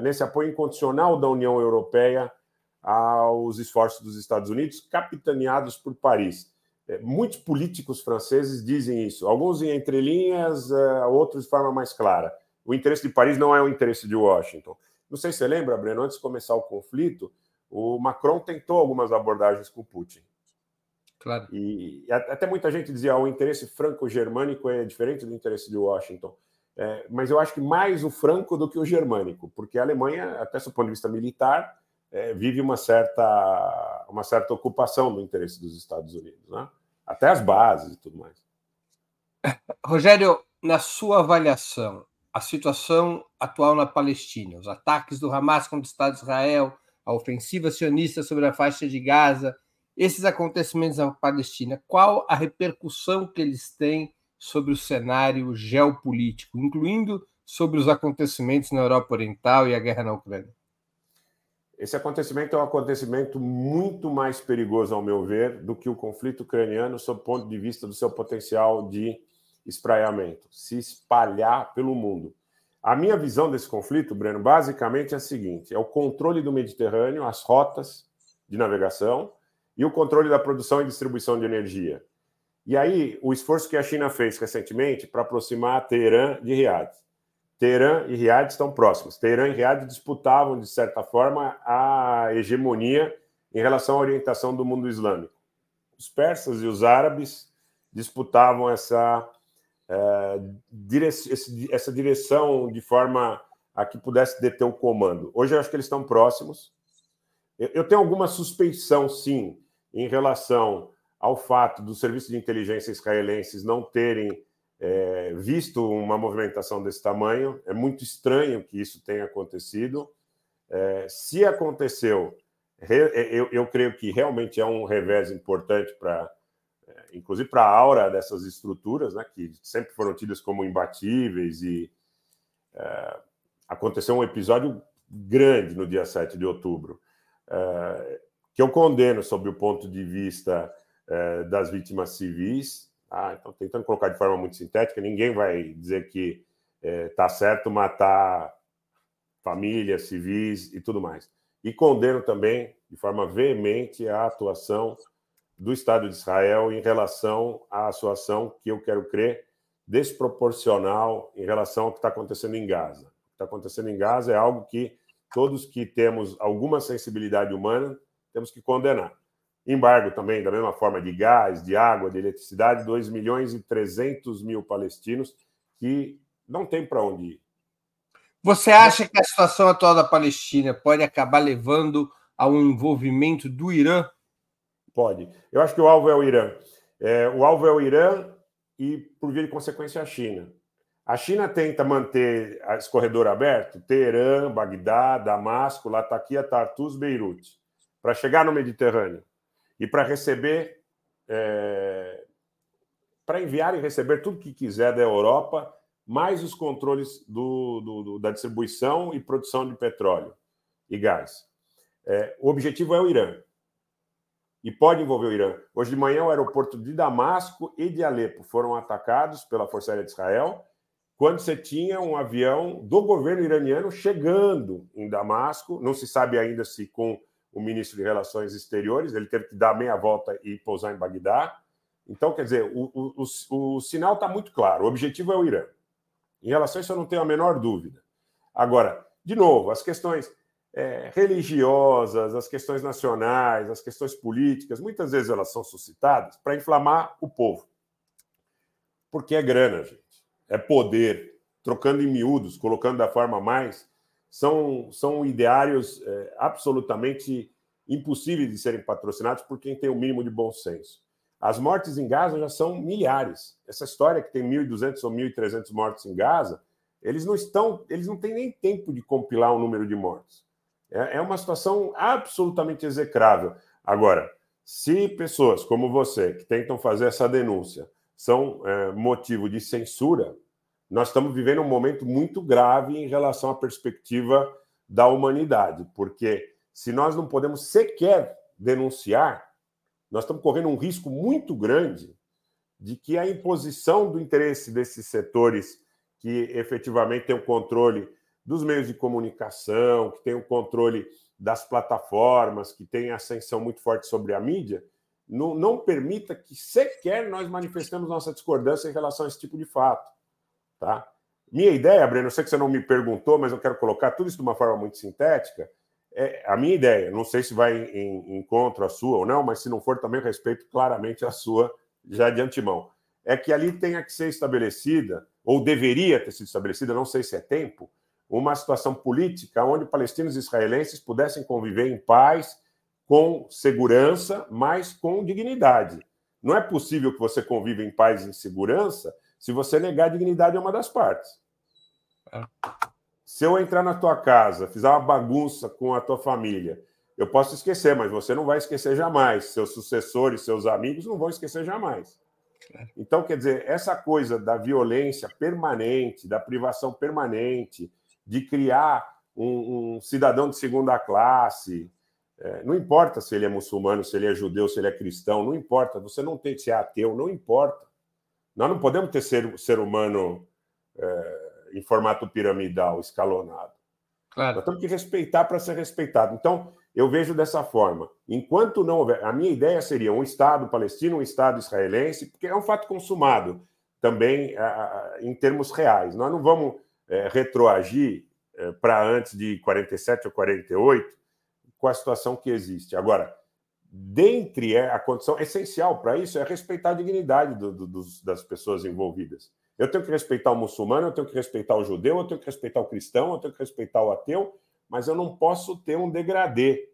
nesse apoio incondicional da União Europeia aos esforços dos Estados Unidos, capitaneados por Paris. Muitos políticos franceses dizem isso, alguns em entrelinhas, outros de forma mais clara. O interesse de Paris não é o interesse de Washington. Não sei se você lembra, Breno, antes de começar o conflito, o Macron tentou algumas abordagens com o Putin. Claro. E até muita gente dizia que o interesse franco-germânico é diferente do interesse de Washington. Mas eu acho que mais o franco do que o germânico, porque a Alemanha, até do ponto de vista militar, vive uma certa ocupação do interesse dos Estados Unidos, né? Até as bases e tudo mais. Rogério, na sua avaliação, a situação atual na Palestina, os ataques do Hamas contra o Estado de Israel, a ofensiva sionista sobre a faixa de Gaza, esses acontecimentos na Palestina, qual a repercussão que eles têm sobre o cenário geopolítico, incluindo sobre os acontecimentos na Europa Oriental e a guerra na Ucrânia? Esse acontecimento é um acontecimento muito mais perigoso, ao meu ver, do que o conflito ucraniano, sob o ponto de vista do seu potencial de espraiamento, se espalhar pelo mundo. A minha visão desse conflito, Breno, basicamente é a seguinte: é o controle do Mediterrâneo, as rotas de navegação e o controle da produção e distribuição de energia. E aí, o esforço que a China fez recentemente para aproximar Teerã de Riad. Teerã e Riad estão próximos. Teerã e Riad disputavam, de certa forma, a hegemonia em relação à orientação do mundo islâmico. Os persas e os árabes disputavam essa direção de forma a que pudesse deter o comando. Hoje eu acho que eles estão próximos. Eu tenho alguma suspeição, sim, em relação ao fato dos serviços de inteligência israelenses não terem visto uma movimentação desse tamanho. É muito estranho que isso tenha acontecido. Se aconteceu, eu creio que realmente é um revés importante para, inclusive, para a aura dessas estruturas, né, que sempre foram tidas como imbatíveis. E aconteceu um episódio grande no dia 7 de outubro, que eu condeno sob o ponto de vista das vítimas civis. Então, tentando colocar de forma muito sintética, ninguém vai dizer que está certo matar famílias, civis e tudo mais. E condeno também, de forma veemente, a atuação do Estado de Israel em relação à sua ação, que eu quero crer, desproporcional em relação ao que está acontecendo em Gaza. O que está acontecendo em Gaza é algo que todos que temos alguma sensibilidade humana temos que condenar. Embargo também, da mesma forma, de gás, de água, de eletricidade, 2.300.000 palestinos que não tem para onde ir. Você acha que a situação atual da Palestina pode acabar levando ao envolvimento do Irã? Pode. Eu acho que o alvo é o Irã. O alvo é o Irã e, por via de consequência, a China. A China tenta manter esse corredor aberto, Teerã, Bagdá, Damasco, Latakia, Tartus, Beirute, para chegar no Mediterrâneo e para receber, para enviar e receber tudo que quiser da Europa, mais os controles da distribuição e produção de petróleo e gás. O objetivo é o Irã. E pode envolver o Irã. Hoje de manhã, o aeroporto de Damasco e de Alepo foram atacados pela Força Aérea de Israel, quando você tinha um avião do governo iraniano chegando em Damasco. Não se sabe ainda se com o ministro de Relações Exteriores, ele teve que dar meia volta e pousar em Bagdá. Então, quer dizer, o sinal está muito claro. O objetivo é o Irã. Em relação a isso, eu não tenho a menor dúvida. Agora, de novo, as questões religiosas, as questões nacionais, as questões políticas, muitas vezes elas são suscitadas para inflamar o povo. Porque é grana, gente. É poder. Trocando em miúdos, colocando da forma mais... São ideários absolutamente impossíveis de serem patrocinados por quem tem o mínimo de bom senso. As mortes em Gaza já são milhares. Essa história que tem 1.200 ou 1.300 mortes em Gaza, eles não têm nem tempo de compilar o número de mortes. É uma situação absolutamente execrável. Agora, se pessoas como você, que tentam fazer essa denúncia, são motivo de censura, nós estamos vivendo um momento muito grave em relação à perspectiva da humanidade, porque se nós não podemos sequer denunciar, nós estamos correndo um risco muito grande de que a imposição do interesse desses setores que efetivamente têm o controle dos meios de comunicação, que têm o controle das plataformas, que têm ascensão muito forte sobre a mídia, não permita que sequer nós manifestemos nossa discordância em relação a esse tipo de fato. Tá? Minha ideia, Breno, eu sei que você não me perguntou, mas eu quero colocar tudo isso de uma forma muito sintética. A minha ideia, não sei se vai em encontro a sua ou não, mas se não for, também respeito claramente a sua já de antemão. É que ali tenha que ser estabelecida, ou deveria ter sido estabelecida, não sei se é tempo, uma situação política onde palestinos e israelenses pudessem conviver em paz, com segurança, mas com dignidade. Não é possível que você conviva em paz e em segurança se você negar a dignidade a uma das partes. Se eu entrar na tua casa, fizer uma bagunça com a tua família, eu posso esquecer, mas você não vai esquecer jamais. Seus sucessores, seus amigos não vão esquecer jamais. Então, quer dizer, essa coisa da violência permanente, da privação permanente, de criar um cidadão de segunda classe... Não importa se ele é muçulmano, se ele é judeu, se ele é cristão, não importa. Você não tem que ser ateu, não importa. Nós não podemos ter ser humano em formato piramidal, escalonado. Claro. Nós temos que respeitar para ser respeitado. Então, eu vejo dessa forma. Enquanto não houver... A minha ideia seria um Estado palestino, um Estado israelense, porque é um fato consumado também em termos reais. Nós não vamos retroagir para antes de 47 ou 48, com a situação que existe. Agora, a condição essencial para isso é respeitar a dignidade das pessoas envolvidas. Eu tenho que respeitar o muçulmano, eu tenho que respeitar o judeu, eu tenho que respeitar o cristão, eu tenho que respeitar o ateu, mas eu não posso ter um degradê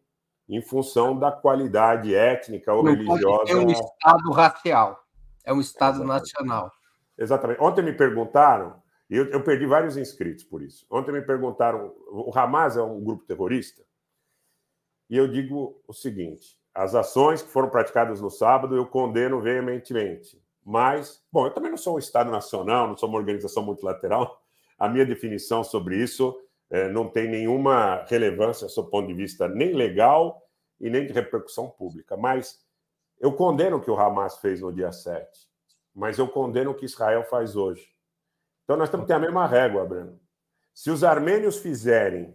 em função da qualidade étnica ou religiosa. É um Estado racial, é um Estado nacional. Exatamente. Ontem me perguntaram, e eu perdi vários inscritos por isso, ontem me perguntaram, o Hamas é um grupo terrorista? E eu digo o seguinte, as ações que foram praticadas no sábado eu condeno veementemente, mas, bom, eu também não sou um Estado nacional, não sou uma organização multilateral, a minha definição sobre isso não tem nenhuma relevância, do ponto de vista nem legal e nem de repercussão pública, mas eu condeno o que o Hamas fez no dia 7, mas eu condeno o que Israel faz hoje. Então nós temos que ter a mesma régua, Breno. Se os armênios fizerem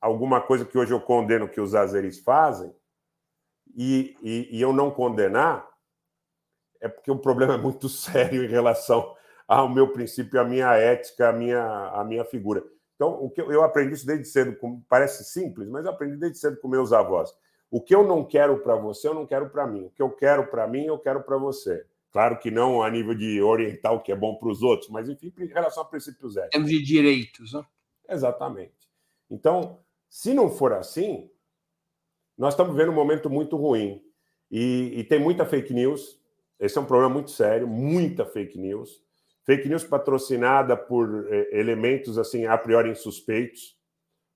alguma coisa que hoje eu condeno que os azeris fazem, e eu não condenar, é porque o problema é muito sério em relação ao meu princípio, à minha ética, à minha figura. Então, o que eu aprendi isso desde cedo, parece simples, mas eu aprendi desde cedo com meus avós. O que eu não quero para você, eu não quero para mim. O que eu quero para mim, eu quero para você. Claro que não a nível de orientar o que é bom para os outros, mas, enfim, em relação a princípios éticos. Temos de direitos, né? Exatamente. Então... Se não for assim, nós estamos vivendo um momento muito ruim. E tem muita fake news. Esse é um problema muito sério, muita fake news. Fake news patrocinada por elementos assim, a priori insuspeitos,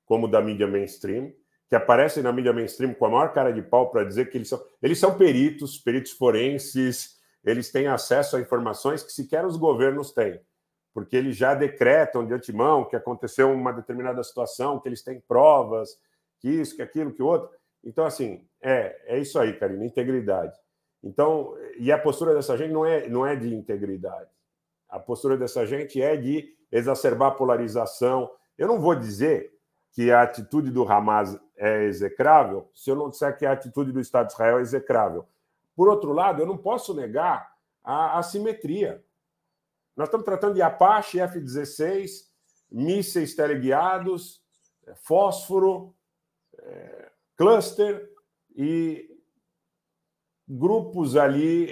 como da mídia mainstream, que aparecem na mídia mainstream com a maior cara de pau para dizer que eles são peritos forenses, eles têm acesso a informações que sequer os governos têm. Porque eles já decretam de antemão que aconteceu uma determinada situação, que eles têm provas, que isso, que aquilo, que outro. Então, assim, é isso aí, Karina, integridade. Então, e a postura dessa gente não é de integridade. A postura dessa gente é de exacerbar a polarização. Eu não vou dizer que a atitude do Hamas é execrável se eu não disser que a atitude do Estado de Israel é execrável. Por outro lado, eu não posso negar a assimetria. Nós estamos tratando de Apache, F-16, mísseis teleguiados, fósforo, cluster e grupos ali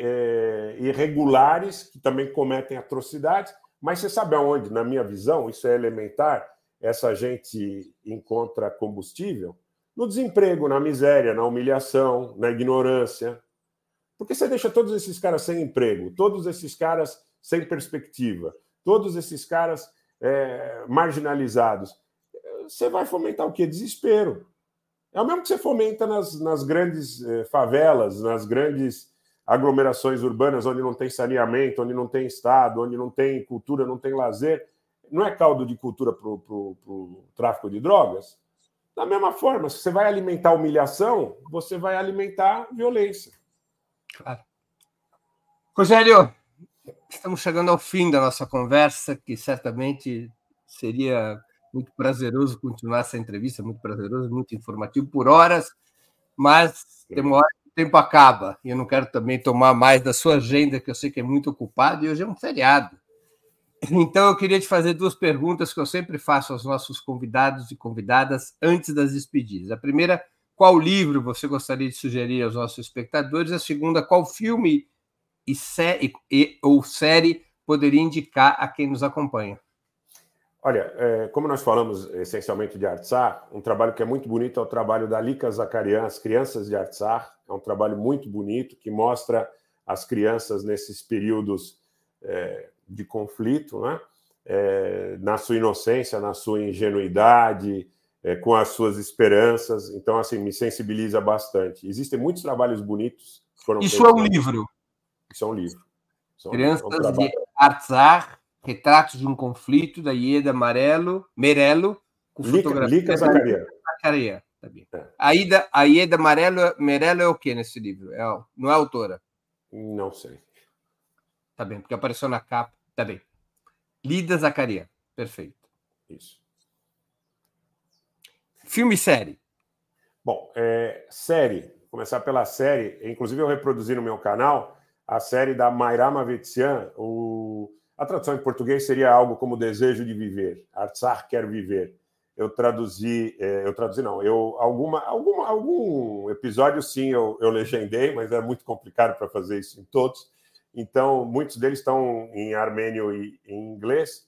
irregulares que também cometem atrocidades. Mas você sabe aonde, na minha visão, isso é elementar, essa gente encontra combustível? No desemprego, na miséria, na humilhação, na ignorância. Porque você deixa todos esses caras sem emprego, todos esses caras... sem perspectiva, todos esses caras marginalizados. você vai fomentar o quê? Desespero. É o mesmo que você fomenta nas grandes favelas, nas grandes aglomerações urbanas, onde não tem saneamento, onde não tem Estado, onde não tem cultura, não tem lazer. Não é caldo de cultura para o tráfico de drogas? Da mesma forma, se você vai alimentar humilhação, você vai alimentar violência. Claro. Rogério, estamos chegando ao fim da nossa conversa, que certamente seria muito prazeroso continuar essa entrevista, muito prazeroso, muito informativo por horas, mas tem uma hora que o tempo acaba, e eu não quero também tomar mais da sua agenda, que eu sei que é muito ocupada, e hoje é um feriado. Então, eu queria te fazer duas perguntas que eu sempre faço aos nossos convidados e convidadas antes das despedidas. A primeira, qual livro você gostaria de sugerir aos nossos espectadores? A segunda, qual filme ou série poderia indicar a quem nos acompanha? Olha, como nós falamos essencialmente de Artsakh, um trabalho que é muito bonito é o trabalho da Alika Zakarian, As Crianças de Artsakh. É um trabalho muito bonito que mostra as crianças nesses períodos de conflito, né? Na sua inocência, na sua ingenuidade, com as suas esperanças. Então, assim, me sensibiliza bastante. Existem muitos trabalhos bonitos. Isso é um livro? Isso é um livro. Crianças de Artsakh, Retratos de um Conflito, da Ieda Merelo, com fotografia da Zacarian. A Ieda Merelo é o que nesse livro? Não é autora? Não sei. Tá bem, porque apareceu na capa. Tá bem. Lida Zacarian. Perfeito. Isso. Filme e série. Bom, série. Vou começar pela série. Inclusive, eu reproduzi no meu canal a série da Mayrama Vetsian. A tradução em português seria algo como Desejo de Viver. Artsakh quer viver. Algum episódio, sim, eu legendei, mas é muito complicado para fazer isso em todos. Então, muitos deles estão em armênio e em inglês,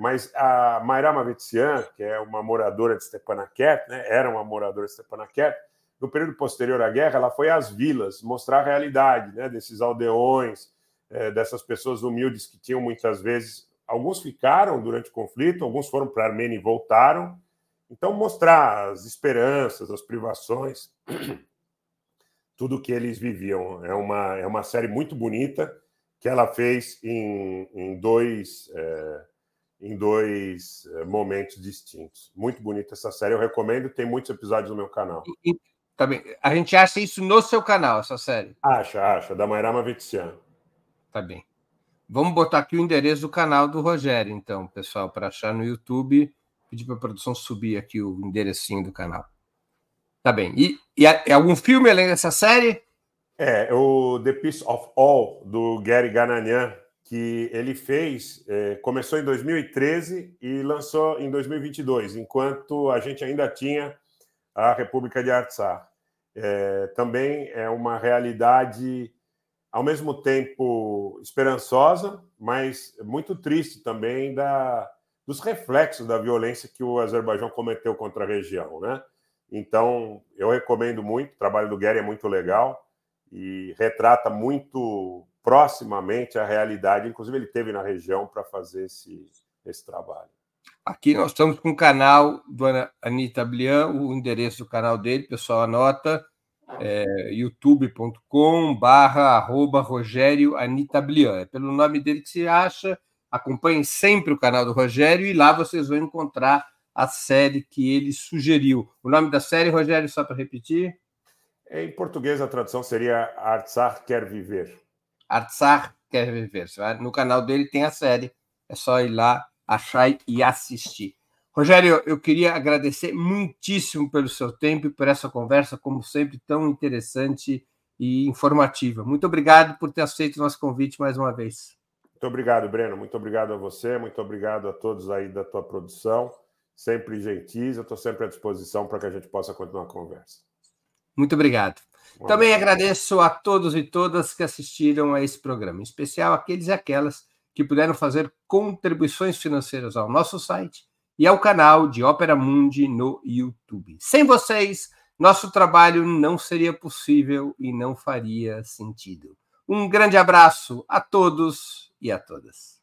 mas a Mayrama Vetsian, que é uma moradora de Stepanakert, né, era uma moradora de Stepanakert, no período posterior à guerra, ela foi às vilas mostrar a realidade, né, desses aldeões, dessas pessoas humildes que tinham muitas vezes... Alguns ficaram durante o conflito, alguns foram para a Armênia e voltaram. Então, mostrar as esperanças, as privações... tudo que eles viviam. É uma série muito bonita que ela fez em dois momentos distintos. Muito bonita essa série, eu recomendo. Tem muitos episódios no meu canal. Tá bem. A gente acha isso no seu canal, essa série? Acha. Da Mayrama Vetsian. Tá bem. Vamos botar aqui o endereço do canal do Rogério, então, pessoal, para achar no YouTube. Pedir para a produção subir aqui o enderecinho do canal. Tá bem. E algum filme além dessa série? O The Peace of All, do Gary Gananian, que ele fez, começou em 2013 e lançou em 2022, enquanto a gente ainda tinha a República de Artsakh. Também é uma realidade, ao mesmo tempo, esperançosa, mas muito triste também dos reflexos da violência que o Azerbaijão cometeu contra a região, né? Então, eu recomendo muito. O trabalho do Gary é muito legal e retrata muito proximamente a realidade. Inclusive, ele esteve na região para fazer esse trabalho. Aqui nós estamos com o canal do Anitablian, o endereço do canal dele, pessoal, anota, youtube.com/@RogérioAnitablian. É pelo nome dele que se acha. Acompanhem sempre o canal do Rogério e lá vocês vão encontrar a série que ele sugeriu. O nome da série, Rogério, só para repetir? Em português, a tradução seria Artsakh Quer Viver. Artsakh Quer Viver. No canal dele tem a série. É só ir lá, achar e assistir. Rogério, eu queria agradecer muitíssimo pelo seu tempo e por essa conversa, como sempre, tão interessante e informativa. Muito obrigado por ter aceito o nosso convite mais uma vez. Muito obrigado, Breno. Muito obrigado a você. Muito obrigado a todos aí da tua produção. Sempre gentis, eu estou sempre à disposição para que a gente possa continuar a conversa. Muito obrigado. Também agradeço a todos e todas que assistiram a esse programa, em especial aqueles e aquelas que puderam fazer contribuições financeiras ao nosso site e ao canal de Operamundi no YouTube. Sem vocês, nosso trabalho não seria possível e não faria sentido. Um grande abraço a todos e a todas.